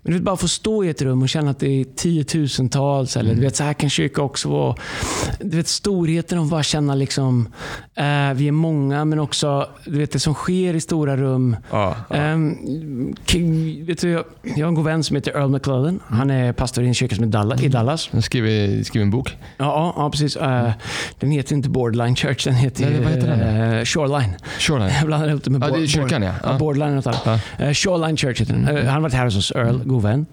Men du vet, bara få stå i ett rum och känna att det är 10 000-tals eller du vet, så här kan kyrka också vara. Du vet, storheten av att bara känna liksom, vi är många, men också du vet, det som sker i stora rum. Vet du, jag har en god vän som heter Earl McClellan. Han är pastor i en kyrka som är i Dallas. Han skriver en bok. Ja, precis. Den heter inte Borderline Church, den heter, nej, vad heter den? Shoreline. Jag blandade ihop det med det är kyrkan, Borderline. Shoreline Church heter den. Han har varit här hos oss, Earl, god vän.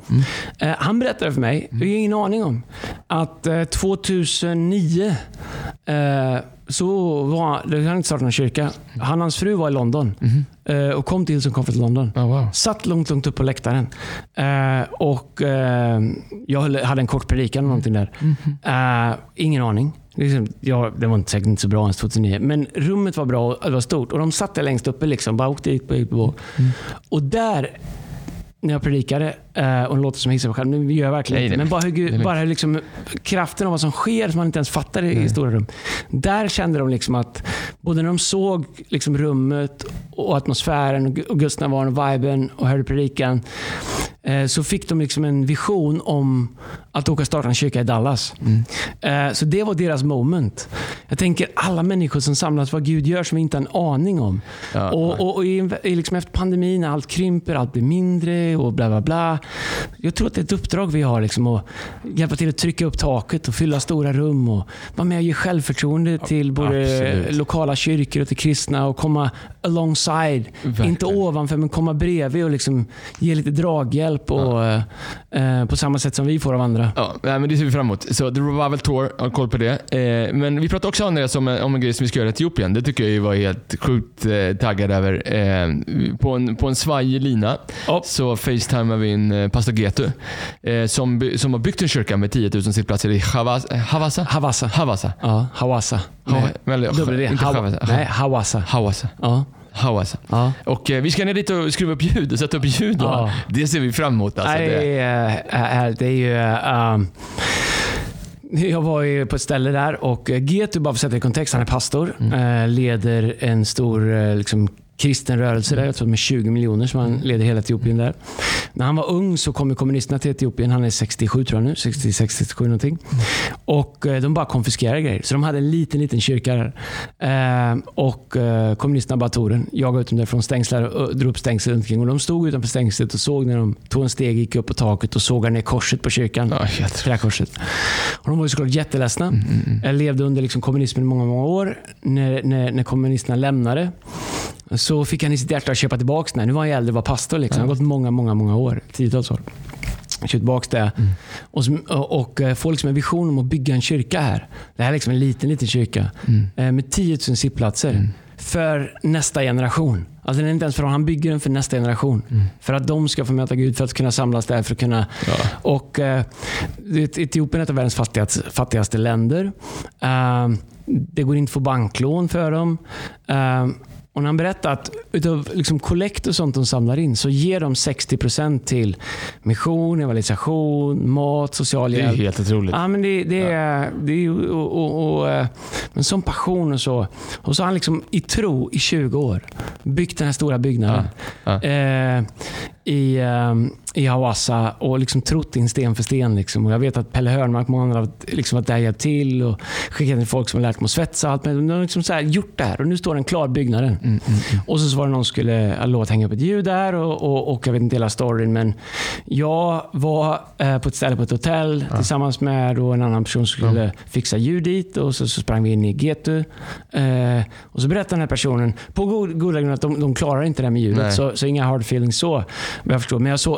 Han berättade för mig, jag har ingen aning om, att 2009 så var han hade inte startat någon kyrka. Han och hans fru var i London och kom till som kom från London. Oh, wow. Satt långt upp på läktaren. Och jag hade en kort predikan eller någonting där. Ingen aning. Liksom, det var säkert inte så bra ens 2009, men rummet var bra och det var stort. Och de satt där längst uppe liksom, bara åkte dit på. Och där, när jag predikade, och låter som hissar på själv, men vi gör verkligen inte. Men bara hur liksom, kraften av vad som sker som man inte ens fattar i stora rum. Där kände de liksom att både när de såg liksom rummet och atmosfären och gudsnärvaron och viben och hörde predikan, så fick de liksom en vision om att åka starta en kyrka i Dallas. Så det var deras moment. Jag tänker alla människor som samlas, vad Gud gör som vi inte har en aning om. Och liksom efter pandemin, allt krymper, allt blir mindre och bla bla bla. Jag tror att det är ett uppdrag vi har liksom, att hjälpa till att trycka upp taket och fylla stora rum och vara med och ge självförtroende till både lokala kyrkor och till kristna, och komma alongside, inte ovanför men komma bredvid och liksom ge lite draghjälp och, på samma sätt som vi får av andra. Ja, men det ser vi fram emot. Så The Revival Tour, har koll på det. Men vi pratade också om en grej som vi ska göra i Etiopien. Det tycker jag var helt sjukt taggad över. På en svajig lina så facetimar vi in Pastor Getu, som har byggt en kyrka med 10 000 sittplatser i Hawassa. Och vi ska ner dit och skruva upp ljud och sätta upp ljud. Det ser vi fram emot. Alltså. Det är ju... jag var ju på ett ställe där, och Getu, bara för att sätta i kontext, han är pastor, leder en stor liksom, kristen rörelse där, jag tror med 20 miljoner som han leder hela Etiopien där. När han var ung så kom kommunisterna till Etiopien. Han är 67 tror jag nu, 67 någonting. Och de bara konfiskerade grejer. Så de hade en liten kyrka där. Och kommunisterna bara tog den. Jag gav ut dem därifrån, stängslar och drog upp stängsel runt omkring. Och de stod utanför stängslet och såg när de tog en steg, gick upp på taket och såg ner korset på kyrkan. Träkorset. Och de var ju såklart jätteledsna. Jag levde under liksom kommunismen i många år. När kommunisterna lämnade, så fick han i sitt hjärta att köpa tillbaka den. Nu var jag äldre, var pastor liksom. Han har gått många år, tiotals år. Köpt tillbaka det. Och får liksom en vision om att bygga en kyrka här. Det här är liksom en liten kyrka med 10 000 sittplatser för nästa generation. Alltså det är inte ens för att han bygger den för nästa generation. För att de ska få möta Gud, för att kunna samlas där, för att kunna... Och Etiopien är ett av världens fattigaste länder. Det går inte att få banklån för dem. Och när han berättar att utav liksom kollekt och sånt de samlar in, så ger de 60% till mission, evangelisation, mat, social hjälp. Det är helt otroligt. Ja, men det är sån passion och så. Och så har han liksom i tro i 20 år byggt den här stora byggnaden. i Hawassa och liksom trott in sten för sten. Liksom. Och jag vet att Pelle Hörnmark och andra liksom att det här hjälpt till och skickat in folk som har lärt mig att svetsa. Allt. Men de har liksom så här gjort det här och nu står den klar byggnaden. Och så var det någon som skulle låta hänga upp ett ljud där och jag vet inte hela storyn, men jag var på ett ställe på ett hotell tillsammans med då en annan person som skulle fixa ljud dit och så sprang vi in i Getu och så berättade den här personen på goda grund att de klarar inte det med ljudet, så inga hard feelings så. Jag förstår, men jag såg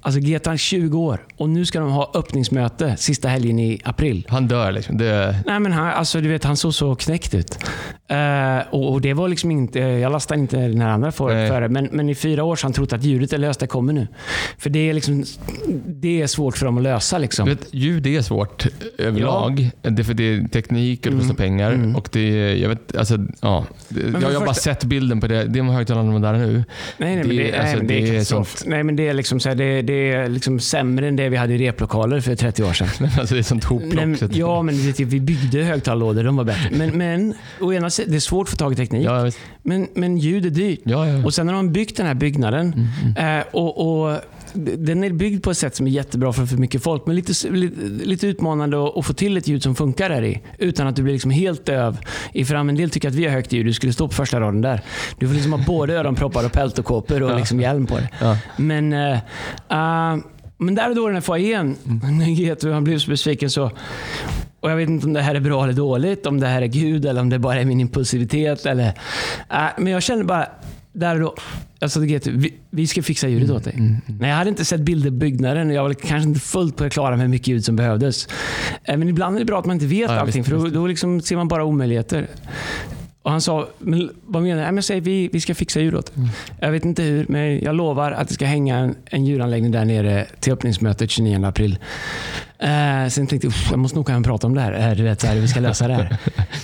alltså Getan 20 år och nu ska de ha öppningsmöte sista helgen i april. Han dör liksom. Nej men han, alltså du vet, han såg så knäckt ut. Och det var liksom inte, jag lastade inte den här andra för men i 4 år så han trott att ljudet är löst, det kommer nu. För det är liksom, det är svårt för dem att lösa liksom. Vet, ljud är svårt överlag. Ja. Det är för det är teknik och det kostar pengar och det, jag vet alltså ja, jag har bara sett bilden på det med högtalarna där nu. Nej men det är liksom så här, det är liksom sämre än det vi hade i replokaler för 30 år sedan. Alltså det är sånt hopplock. Nej, ja men det, vi byggde högtalarlådor, de var bättre. Men å ena sidan, det är svårt för att få tag i teknik. Ja, men ljud är dyrt. Ja. Och sen när de byggt den här byggnaden och den är byggd på ett sätt som är jättebra för mycket folk, men lite utmanande att få till ett ljud som funkar där i utan att du blir liksom helt döv. En del tycker att vi har högt ljud, du skulle stå på första raden där. Du får liksom ha både öronproppar och peltokåpor och liksom hjälm på det. Ja. Men där och då när jag igen när han blev så besviken så. Och jag vet inte om det här är bra eller dåligt, om det här är Gud eller om det bara är min impulsivitet eller men jag känner bara där och då, alltså vi ska fixa ljudet åt dig. Nej, jag hade inte sett bilder byggnaden och jag var kanske inte fullt på att klara med hur mycket ljud som behövdes. Men ibland är det bra att man inte vet allting, för då liksom ser man bara omöjligheter. Och han sa, men vad menar jag? Men säg, vi ska fixa ljudet. Jag vet inte hur, men jag lovar att det ska hänga en ljudanläggning där nere till öppningsmötet 29 april. Sen tänkte jag måste nog kunna prata om det här. Du vet, så här, vi ska lösa det här.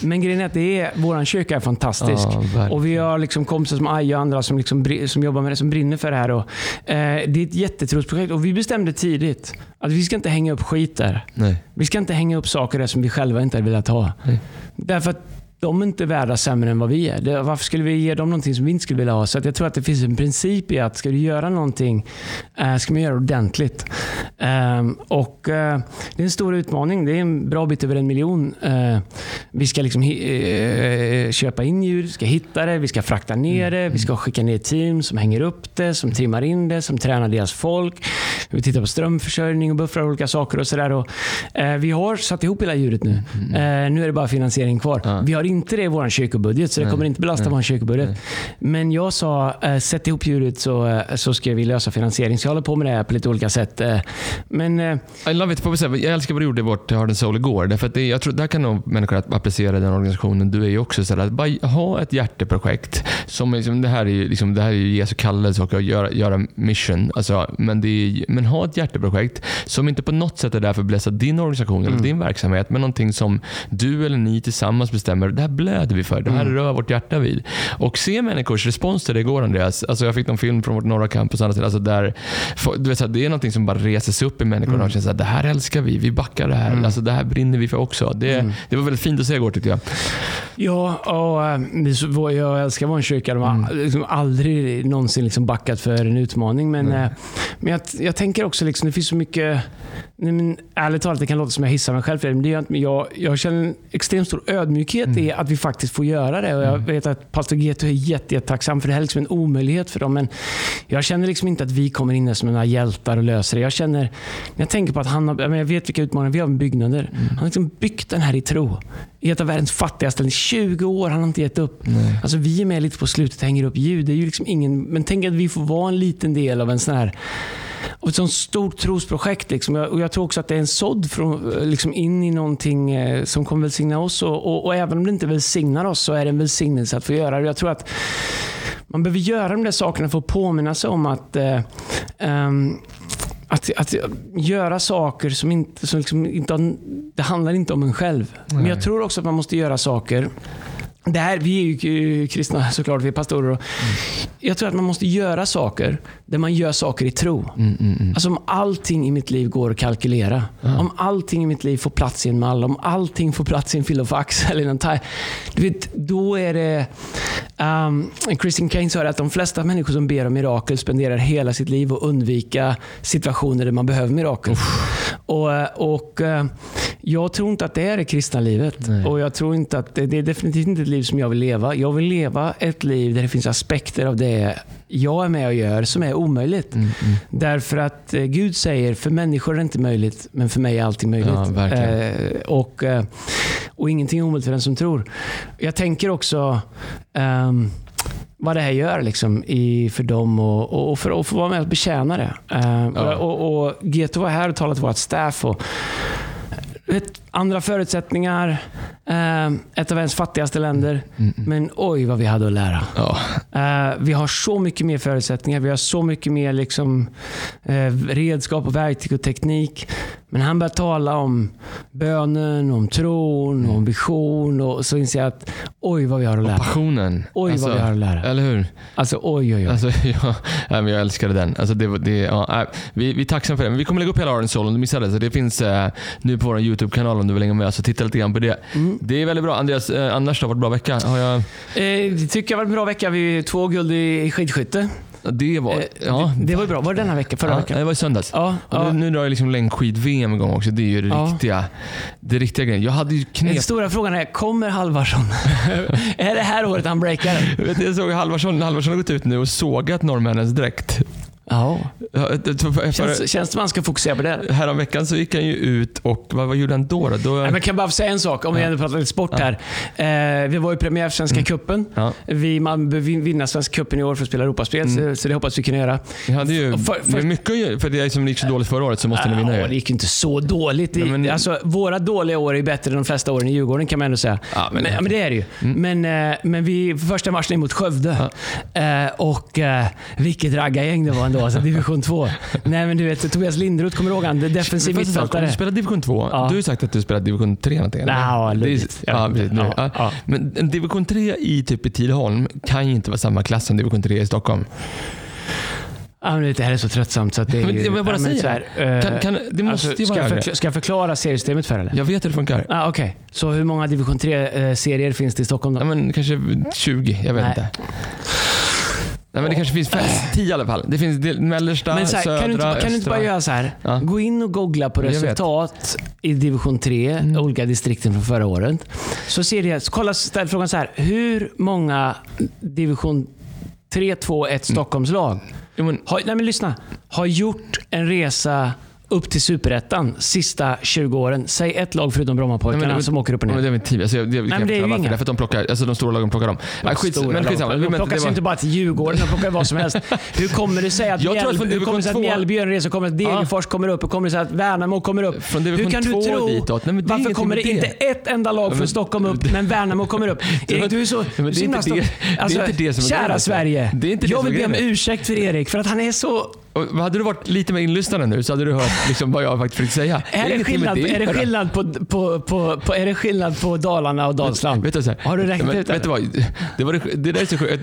Men grejen är att det är, våran kyrka är fantastisk. Och vi har liksom kompisar som Aja och andra som, liksom, som jobbar med det, som brinner för det här. Och, det är ett jättetroligt projekt. Och vi bestämde tidigt att vi ska inte hänga upp skit där. Nej. Vi ska inte hänga upp saker där som vi själva inte hade velat ha. Nej. Därför att de är inte värda sämre än vad vi är. Varför skulle vi ge dem någonting som vi inte skulle vilja ha? Så att jag tror att det finns en princip i att ska du göra någonting ska man göra ordentligt. Och det är en stor utmaning. Det är en bra bit över 1 miljon. Vi ska liksom köpa in djur, ska hitta det, vi ska frakta ner det, vi ska skicka ner team som hänger upp det, som trimmar in det, som tränar deras folk. Vi tittar på strömförsörjning och buffrar olika saker och sådär. Vi har satt ihop hela djuret nu. Nu är det bara finansiering kvar. Vi har inte det i vår kyrkobudget, så det kommer inte belasta vår kyrkobudget. Men jag sa sätt ihop djuret så ska vi lösa finansiering. Så jag håller på med det här på lite olika sätt. Men jag älskar vad du gjorde i vårt Hard and Soul igår. Därför att jag tror, där kan nog människor applicera den organisationen. Du är ju också så här, att bara ha ett hjärteprojekt. Som liksom, det här är ju Jesu kallelse och att göra mission. Alltså, men ha ett hjärteprojekt som inte på något sätt är där för att bläsa din organisation eller din verksamhet, men någonting som du eller ni tillsammans bestämmer. Det här blöder vi för. Det här rör vårt hjärta vid. Och se människors respons till det igår, Andreas. Alltså jag fick någon film från vårt norra campus. Alltså där, du vet, det är någonting som bara reses upp i människorna och känns att det här älskar vi. Vi backar det här. Alltså det här brinner vi för också. Det var väldigt fint att se igår tyckte jag. Ja, och jag älskar vår kyrka. De har liksom aldrig någonsin liksom backat för en utmaning. Men jag tänker också liksom, det finns så mycket. Nej, men ärligt talat, det kan låta som jag hissar mig själv. Men det gör, jag känner en extremt stor ödmjukhet i att vi faktiskt får göra det. Och jag vet att Pastor Getu är jättetacksam för det här är liksom en omöjlighet för dem. Men jag känner liksom inte att vi kommer in som några hjältar och löser det. Jag känner, när jag tänker på att han har, jag vet vilka utmaningar vi har med byggnader. Han har liksom byggt den här i tro. I ett av världens fattigaste, 20 år han har inte gett upp. Alltså vi är med lite på slutet, hänger upp ljud. Det är ju liksom ingen, men tänk att vi får vara en liten del av en sån här. Och ett sånt stort trosprojekt liksom. Och jag tror också att det är en sådd från, liksom in i någonting som kommer välsigna oss och även om det inte välsignar oss så är det en välsignelse att få göra. Och jag tror att man behöver göra de där sakerna för att påminna sig om att att göra saker som liksom inte det handlar inte om en själv. Men jag tror också att man måste göra saker det här, vi är ju kristna såklart, vi är pastorer och jag tror att man måste göra saker där man gör saker i tro. Alltså om allting i mitt liv går att kalkylera, om allting i mitt liv får plats i en mall, om allting får plats i en filofax eller en taj, du vet, då är det Christian Kane sa att de flesta människor som ber om mirakel spenderar hela sitt liv och undvika situationer där man behöver mirakel. Och jag tror inte att det är det kristna livet. Nej. Och jag tror inte att det är definitivt inte ett liv som jag vill leva. Jag vill leva ett liv där det finns aspekter av det jag är med och gör som är omöjligt. Därför att Gud säger, för människor är det inte möjligt, men för mig är allting möjligt. Ja, och ingenting är omöjligt för den som tror. Jag tänker också vad det här gör liksom, för dem och för att vara med och betjäna det. Och Getu var här och talade till vårt staff och andra förutsättningar, ett av ens fattigaste länder, men oj vad vi hade att lära. Vi har så mycket mer förutsättningar, vi har så mycket mer liksom, redskap och verktyg och teknik, men han började tala om bönen, om tron, om vision, och så inser jag att oj vad vi har att lära. Och passionen. Oj alltså, vad vi har att lära. Eller hur? Alltså oj. Alltså, jag älskade den. Alltså, vi är tacksamma för det. Men vi kommer lägga upp hela Arons Soul om du missade det. Så det finns nu på vår YouTube-kanal om du vill hänga med. Så titta lite grann på det. Det är väldigt bra. Andreas, annars har det varit en bra vecka. Det tycker jag har varit en bra vecka. Vi är 2 guld i skidskytte. Det var ju bra. Var det denna vecka? Förra veckan? Det var i söndags. Nu drar jag liksom längdskid-VM en gång också. Det är ju det riktiga grejen. Jag hade ju knep. Den stora frågan är, kommer Halvarsson? Är det här året han breakar? Jag såg Halvarsson har gått ut nu och sågat norrmännens dräkt. Känns det man ska fokusera på det. Häromveckan så gick han ju ut och vad gjorde han då? Nej, men kan bara säga en sak om vi ändå pratar lite sport här. Vi var ju premiär för Svenska Cupen. Vi Malmö vinner Svenska Cupen i år för att spela Europaspel, så det hoppas vi kan göra. Vi hade ju mycket för det som gick så dåligt förra året, så måste ni vinna. Det gick inte så dåligt. Alltså våra dåliga år är bättre än de flesta åren i Djurgården, kan man ändå säga. Men det är det ju. Men vi första matchen mot Skövde och vilket raggargäng det var. Alltså division 2. Nej men du vet, Tobias Lindroth, kommer ihåg han, defensiv mittfältare. Du spelade division 2. Ja. Du har sagt att du spelade division 3 någonting. Men division 3 i Tidaholm kan ju inte vara samma klass som division 3 i Stockholm. Ja, men det här är så tröttsamt så att det är ju, jag bara säger det måste alltså, ju vara ska jag förklara seriesystemet för eller? Jag vet hur det funkar. Okej. Så hur många division 3 serier finns det i Stockholm då? Ja, men kanske 20, jag vet inte. Nej, men det kanske finns 10 i alla fall. Det finns mellersta, men så här, södra, kan du inte bara göra så här? Ja. Gå in och googla på resultat i division 3, olika distrikten från förra året. Så ser det, så kolla, ställ frågan så här: hur många division 3-2-1 Stockholmslag lyssna, har gjort en resa upp till Superettan sista 20 åren? Säg ett lag förutom Brommapojkarna som åker upp och ner. Men det är inte alltså, för att de plockar, alltså de stora lagen plockar dem. De plockar inte bara till Djurgården, de plockar vad som helst. Hur kommer det sig att Mjällby gör en resa, kommer att Degerfors kommer upp, och kommer det sig att Värnamo kommer upp? Hur kan du tro? Varför kommer det inte ett enda lag från Stockholm upp, men Värnamo kommer upp? Erik, du är så himla kära Sverige. Jag vill be om ursäkt för Erik för att han är så. Och hade du varit lite mer inlyssnande nu så hade du hört liksom vad jag faktiskt försökt säga. Är det skillnad på Dalarna och Dalsland? Vet du så här, har du räknat ut? Vet du vad? Det där är så sjukt.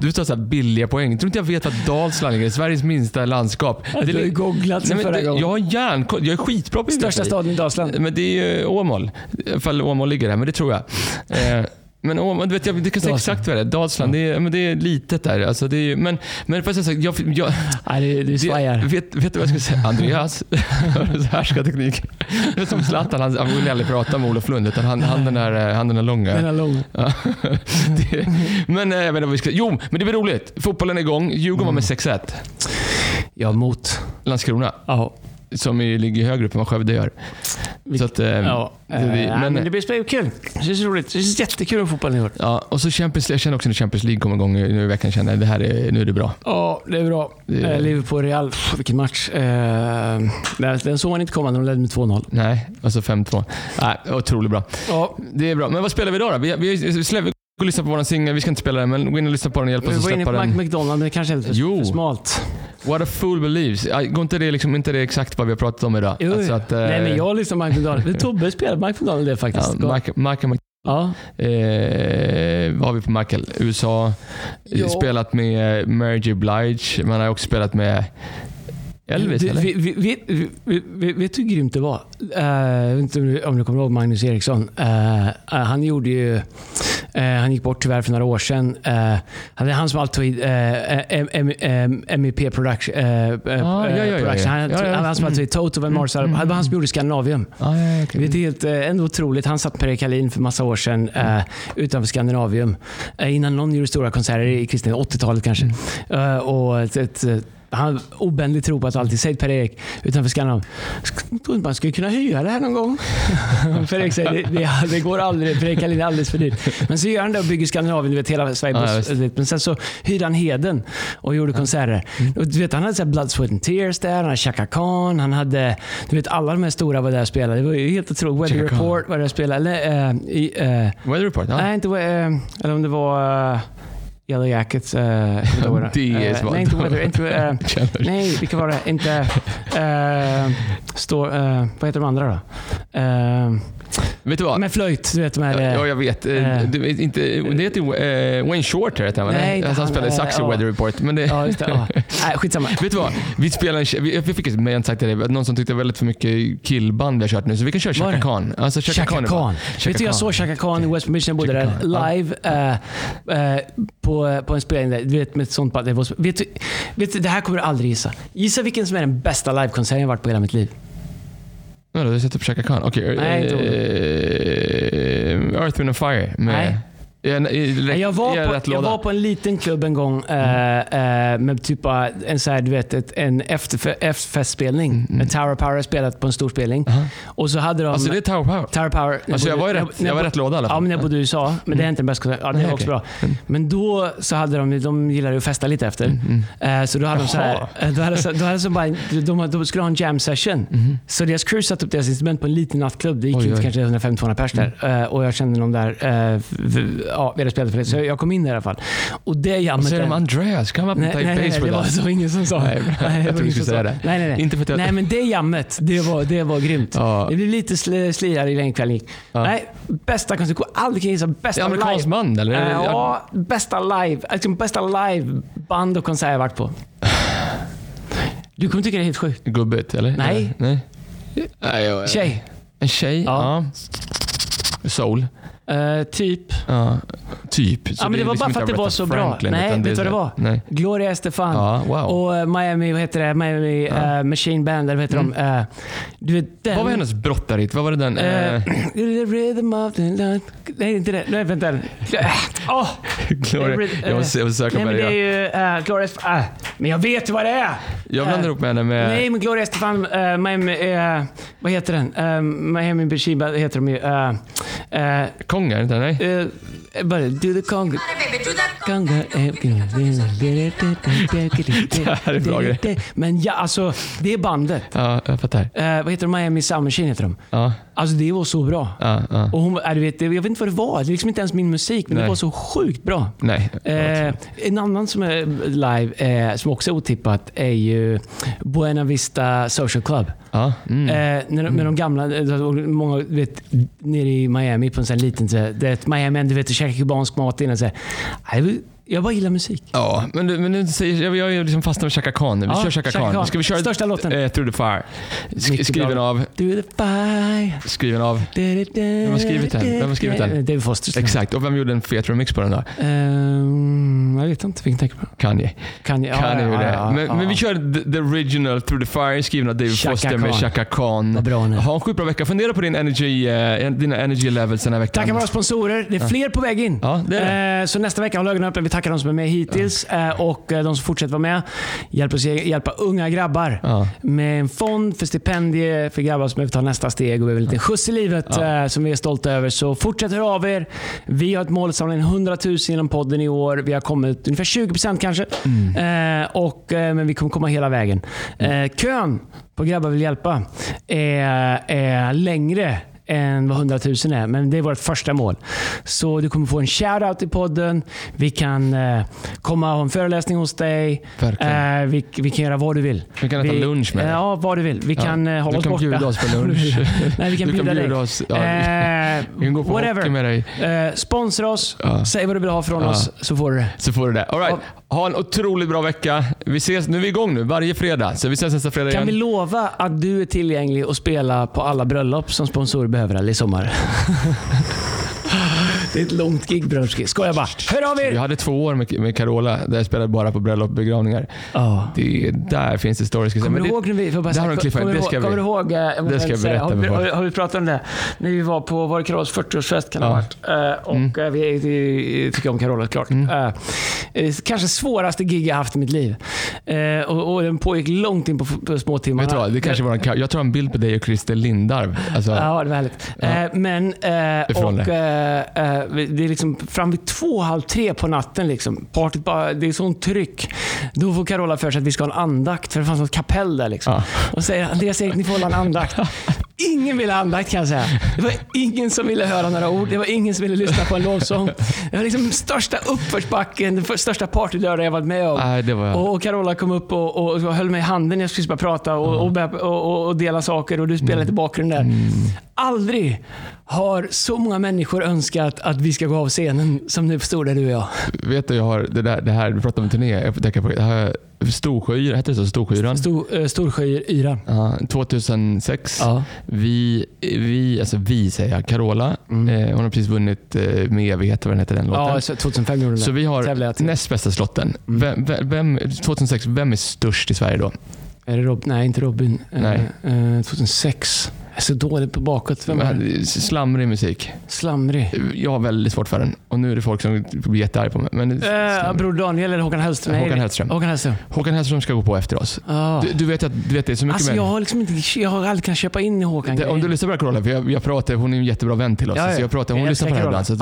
Du tar så här billiga poäng. Jag tror inte jag vet att Dalsland är Sveriges minsta landskap. Det är googlat sen förra gången. Jag är skitbra på största staden i Dalsland. Men det är ju Åmål. Ifall Åmål ligger där, men det tror jag. Men Åmål, du vet, jag kan säga exakt vad det är. Dalsland, det är litet där. Alltså det är, men för att säga jag du svajar. Vet du vad jag ska säga? Andreas, härskarteknik. Det är som Zlatan, han vill aldrig prata med Olof Lund, utan han den här långa. Den här långa. Men jag vet inte vad vi ska. Jo, men det blir roligt. Fotbollen är igång. Djurgården var med 6-1. Ja, mot Landskrona. Ja. Som ligger högre upp än vad Skövde gör. Så att, men det blir kul. Det är så roligt. Det är jättekul om fotboll i år. Ja, och så Champions League. Jag känner också när Champions League kommer igång nu i veckan. Känner det här nu är det bra. Ja, det är bra. Liverpool-Real, vilken match. Den såg man inte komma när de ledde med 2-0. Nej, alltså 5-2. Otroligt bra. Ja. Det är bra. Men vad spelar vi idag då? Vi släpper. Gå och lyssna på våran singel, vi ska inte spela den, men gå in och lyssna på den och hjälp oss att släppa den. Michael McDonald, det kanske är lite för smalt. What a fool believes. Går inte det liksom, inte det exakt vad vi har pratat om idag? Jo, alltså att, nej men jag lyssnar på Michael McDonald. Tobbe spelar Michael McDonald det faktiskt. Ja, Michael Ja. Vad har vi på Michael? USA, ja. Spelat med Mary J. Blige. Man har också spelat med Elvis, eller? Vet du hur grymt det var? Jag vet inte om du kommer ihåg Magnus Eriksson. Han gjorde ju... han gick bort tyvärr för några år sedan. Han är han som alltid MEP Production. Han som alltid Toto and Mars. Han var han som gjorde Skandinavium. Det är helt ändå otroligt. Han satt på Rekalin för massa år sedan utanför Skandinavium. Innan någon gjorde stora konserter i Kristina 80-talet kanske. Och han obändligt ropat alltid, säg Per-Erik utanför Skandinavium, tror inte man skulle kunna hyra det här någon gång. Per-Erik säger det går aldrig, Per-Erik är alldeles för dyrt. Men så gör han det och bygger Skandinavium, du vet, hela Sverige. Men sen så hyrde han Heden och gjorde konserter. Och du vet, han hade så här Blood, Sweat and Tears där, han hade Chaka Khan, han hade, du vet, alla de här stora var där och spelade. Det var ju helt otroligt. Weather Chaka Report var där och spelade. Eller, Weather Report? Ja. Nej, inte eller om det var... Yellow Jackets nej, det kan vara inte vad heter de andra då? Vet du vad? Med flöjt, du vet de här. Ja, jag vet. Du vet inte, det heter Wayne Shorter heter han. Nej, han spelade sax i Weather Report, men det ja, just det. Nej, skitsamma. Vet du vad? Vi spelar vi fick ett men sagt det någon som tyckte väldigt för mycket killband vi har kört nu, så vi kan köra Chaka Khan. Alltså Chaka Khan. Vet du, jag såg Chaka Khan i West Mission både där live på en spelning där, du vet, med ett sånt band. Vet du, det här kommer du aldrig gissa. Gissa vilken som är den bästa livekonserten jag varit på hela mitt liv. Nej, du sätter på Chaka Khan. Okej. Earth, Wind & Fire. Nej. Jag var på en liten klubb en gång med typ en så här, du vet, en efterfestspelning. Tower of Power spelat på en stor spelning. Och så hade de alltså det är Tower of Power. Alltså jag var rätt låda i alla fall. Ja, men jag bodde i USA, men det är inte den bästa. Ja, det är också bra. Men då så hade de gillade att festa lite efter. Så då hade de så här, de skulle ha en jam session. Så deras crew satt upp deras instrument på en liten nattklubb. Det gick ut kanske 150-200 pers där. Och jag kände någon där vi hade spelat för det, så jag kom in i alla fall. Och det jammet... Säger de Andreas, kan man ta i base för det? Var så ingen som sa. Nej, jag tror inte säga det. Nej. Inte för nej, men det jammet, det var grymt. Ja. Det blev lite slirare i den kvällen. Ja. Nej, bästa konsert, aldrig kan gissa bästa live. Amerikansk band, eller? Ja, bästa live band och konsert jag varit på. Du kommer tycka det är helt sjukt. Gubbigt, eller? Nej. Tjej. En tjej, ja. Soul. Så ja, men det var liksom bara för att det var så Franklin, bra. Nej, vet du vad det var? Nej. Gloria Estefan och Miami, vad heter det? Miami Machine Band, eller vad heter de? Du vet den. Vad var hennes brottarhit? Vad var det den? The Rhythm of the Night. Nej, inte det. Nej, vänta. Gloria. Jag söker på det. Det är ju Gloria Estefan. Men jag vet vad det är. Jag blandar ihop med henne med... Nej, men Gloria Estefan, Miami... vad heter den? Miami Machine Band heter de ju... Konga, inte nej? Bara, do the conga. Konga. Det här är bra grej. Men ja, alltså, det är bandet. Ja, jag fattar. Vad heter de? Miami Sound Machine heter de. Ja. Alltså, det var så bra. Ja. Och hon, du vet, jag vet inte vad det var. Det är liksom inte ens min musik, men det var så sjukt bra. Nej. En annan som är live, som också är otippat, är ju Buena Vista Social Club. Ja. Med de gamla, många vet, nere i Miami på en sån liten, det är ett Miami, du vet, käkar kubansk mat innan så här. Jag bara gillar musik. Ja, men jag är liksom fast med Chaka Khan. Vi kör Chaka Khan. Ska vi köra största låten? Through the Fire. Skriven av Through the Fire. Skriven av Vem har skrivit den? David Foster. Exakt. Och vem gjorde en fet remix på den där? Jag vet inte, vilken tänker på. Kanye. Men vi kör the original Through the Fire, skriven av David Foster med Chaka Khan. Ha en sjukt bra vecka. Fundera på din energy levels den här veckan. Tackar våra sponsorer. Det är fler på väg in. Ja, det är det. Så nästa vecka har ögonen öppen. Vi tackar de som är med hittills och de som fortsätter vara med. Hjälpa unga grabbar med en fond för stipendier för grabbar som behöver ta nästa steg och behöver lite skjuts i livet som vi är stolta över. Så fortsätt höra av er. Vi har ett mål att samla in 100 000 genom podden i år. Vi har kommit ungefär 20% kanske. Men vi kommer komma hela vägen. Kön på grabbar vill hjälpa är längre än vad 100 000 är. Men det är vårt första mål. Så du kommer få en shoutout i podden. Vi kan komma och ha en föreläsning hos dig. Vi kan göra vad du vill. Vi kan äta lunch med dig. Ja, vad du vill. Vi kan hålla oss borta. Du kan bjuda oss på lunch. Nej, vi kan bjuda dig. Oss, ja. Vi kan gå på hockey med dig. Sponsra oss. Säg vad du vill ha från oss. Så får du det. Så får du det. All right. Ha en otroligt bra vecka. Vi ses. Nu är vi igång nu. Varje fredag. Så vi ses nästa fredag igen. Kan vi lova att du är tillgänglig och spela på alla bröllop som sponsorer behöver eller i sommar? Det är ett långt gig, Brunski. Skoja bara. Hör av er! Jag hade 2 år med Carola där jag spelade bara på bröllop och begravningar. Det, där finns det stories. Kommer du ihåg när vi... Kommer du ihåg... Det ska jag berätta. Har vi pratat om det? När vi var på Carolas 40-årsfest kan det ha varit. Och vi tycker om Carola, klart. Kanske svåraste gig jag haft i mitt liv. Och den pågick långt in på små timmar. Jag tror, det kanske var jag tar en bild på dig och Christer Lindarv. Alltså, det var härligt. Men... det är liksom fram vid 2:30 på natten liksom. Partiet bara, det är sån tryck. Då får Carola för sig att vi ska ha en andakt, för det fanns något kapell där liksom. Och säger Andreas, ni får hålla en andakt. Ingen ville ha andakt kan jag säga. Det var ingen som ville höra några ord. Det var ingen som ville lyssna på en lovsång. Det var liksom den största uppförsbacken, den största partydörren jag varit med om. Och Carola kom upp och höll mig i handen. Jag skulle bara prata och dela saker. Och du spelade lite bakgrund där. Aldrig har så många människor önskat att vi ska gå av scenen som nu förstår det, du och jag. Vet du, jag har det här vi pratade om turné. Jag tänker på det här. Storsjöyran, hette det så? Storsjöyran? Storsjöyran. 2006. Vi säger Carola. Hon har precis vunnit med evighet, vad den heter den låten. 2005 gjorde den. Så vi har näst bästa slotten. Vem 2006, vem är störst i Sverige då? Är det Nej, inte Robin. Nej. 2006. Jag är så dålig på bakåt. Slamrig musik. Jag har väldigt svårt för den. Och nu är det folk som blir jättearg på mig. Bror Daniel eller Håkan Hellström? Håkan Hellström ska gå på efter oss. Du vet att det är så mycket mer. Jag har aldrig kunnat köpa in i Håkan. Om du lyssnar på Carola, för jag pratar, hon är en jättebra vän till oss. Så jag pratar, hon lyssnar på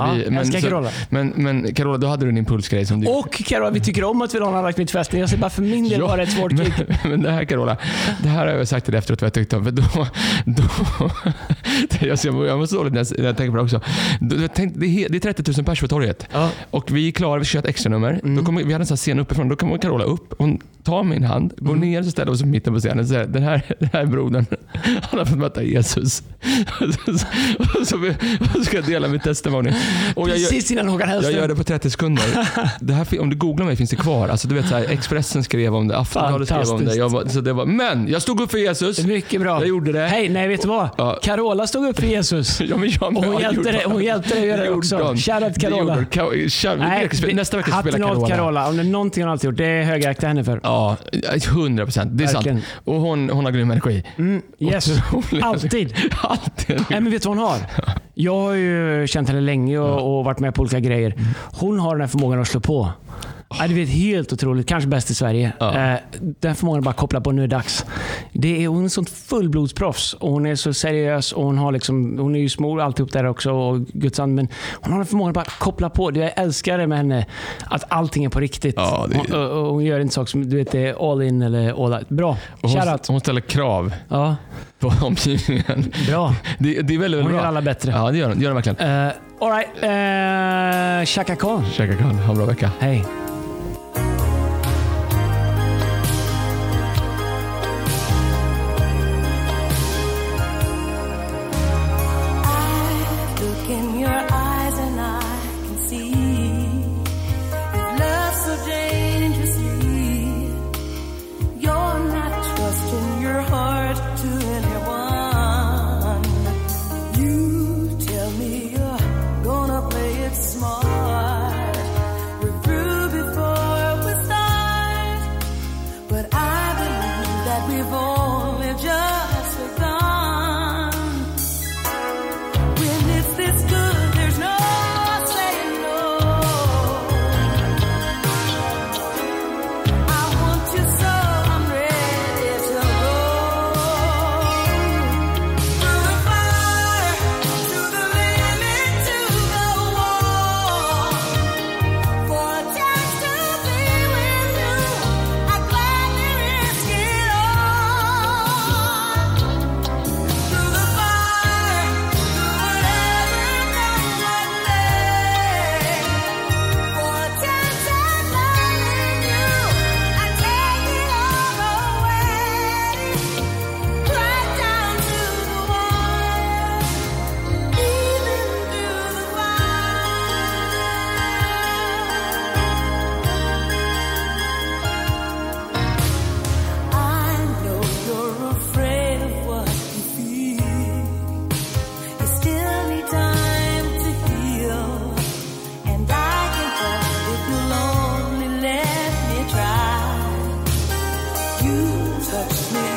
henne ibland. Men Carola, då hade du en impulsgrej. Och Carola, vi tycker om att vi har en rakt mitt fästning. Jag ser bara för min del var det ett svårt klick. Men det här Carola, det här har jag sagt till dig efteråt vad jag tyckte om. Då jag måste dåligt när jag tänker på det också. Det är 30 000 pers på torget. Och vi är klara, vi ska köra ett extra nummer. Då kommer, vi hade en sån här scen uppifrån. Då kommer Carola upp, hon tar min hand, går ner och ställer oss i mitten på scenen och säger, den här brodern, han har fått möta Jesus. Och så ska jag dela mitt testimonium. Jag gör det på 30 sekunder. Det här, om du googlar mig finns det kvar. Alltså, du vet, så här, Expressen skrev om det, Aftonbladet skrev om det. Men jag stod upp för Jesus. Mycket bra. Jag gjorde det. Hej, nej, vet du vad? Carola stod upp för Jesus. Och hon hjälpte dig att göra det också. Shoutout Carola. Nästa vecka spelar Carola. Om det är någonting hon alltid gjort, det är högakta henne för. Ja, 100%. Det är sant. Och hon har grym energi. Yes, alltid. Nej, men vet du vad hon har? Jag har ju känt henne länge och varit med på olika grejer. Hon har den här förmågan att slå på. Ja, det är helt otroligt. Kanske bäst i Sverige. Den får man bara koppla på nu är dags. Hon är en sån fullblodsproffs. Och hon är så seriös. Och hon är ju små alltihop där också. Och gudsand, men hon har en förmåga att bara koppla på. Jag älskar det med henne. Att allting är på riktigt. Hon gör inte saker som du vet är all in eller all out. Bra. Hon ställer krav. Ja. På omgivningen. Bra. Det är väldigt bra. Hon gör alla bättre. Ja, det gör de verkligen. All right. Chaka Khan. Chaka Khan. Ha en bra vecka. Hej. touch me.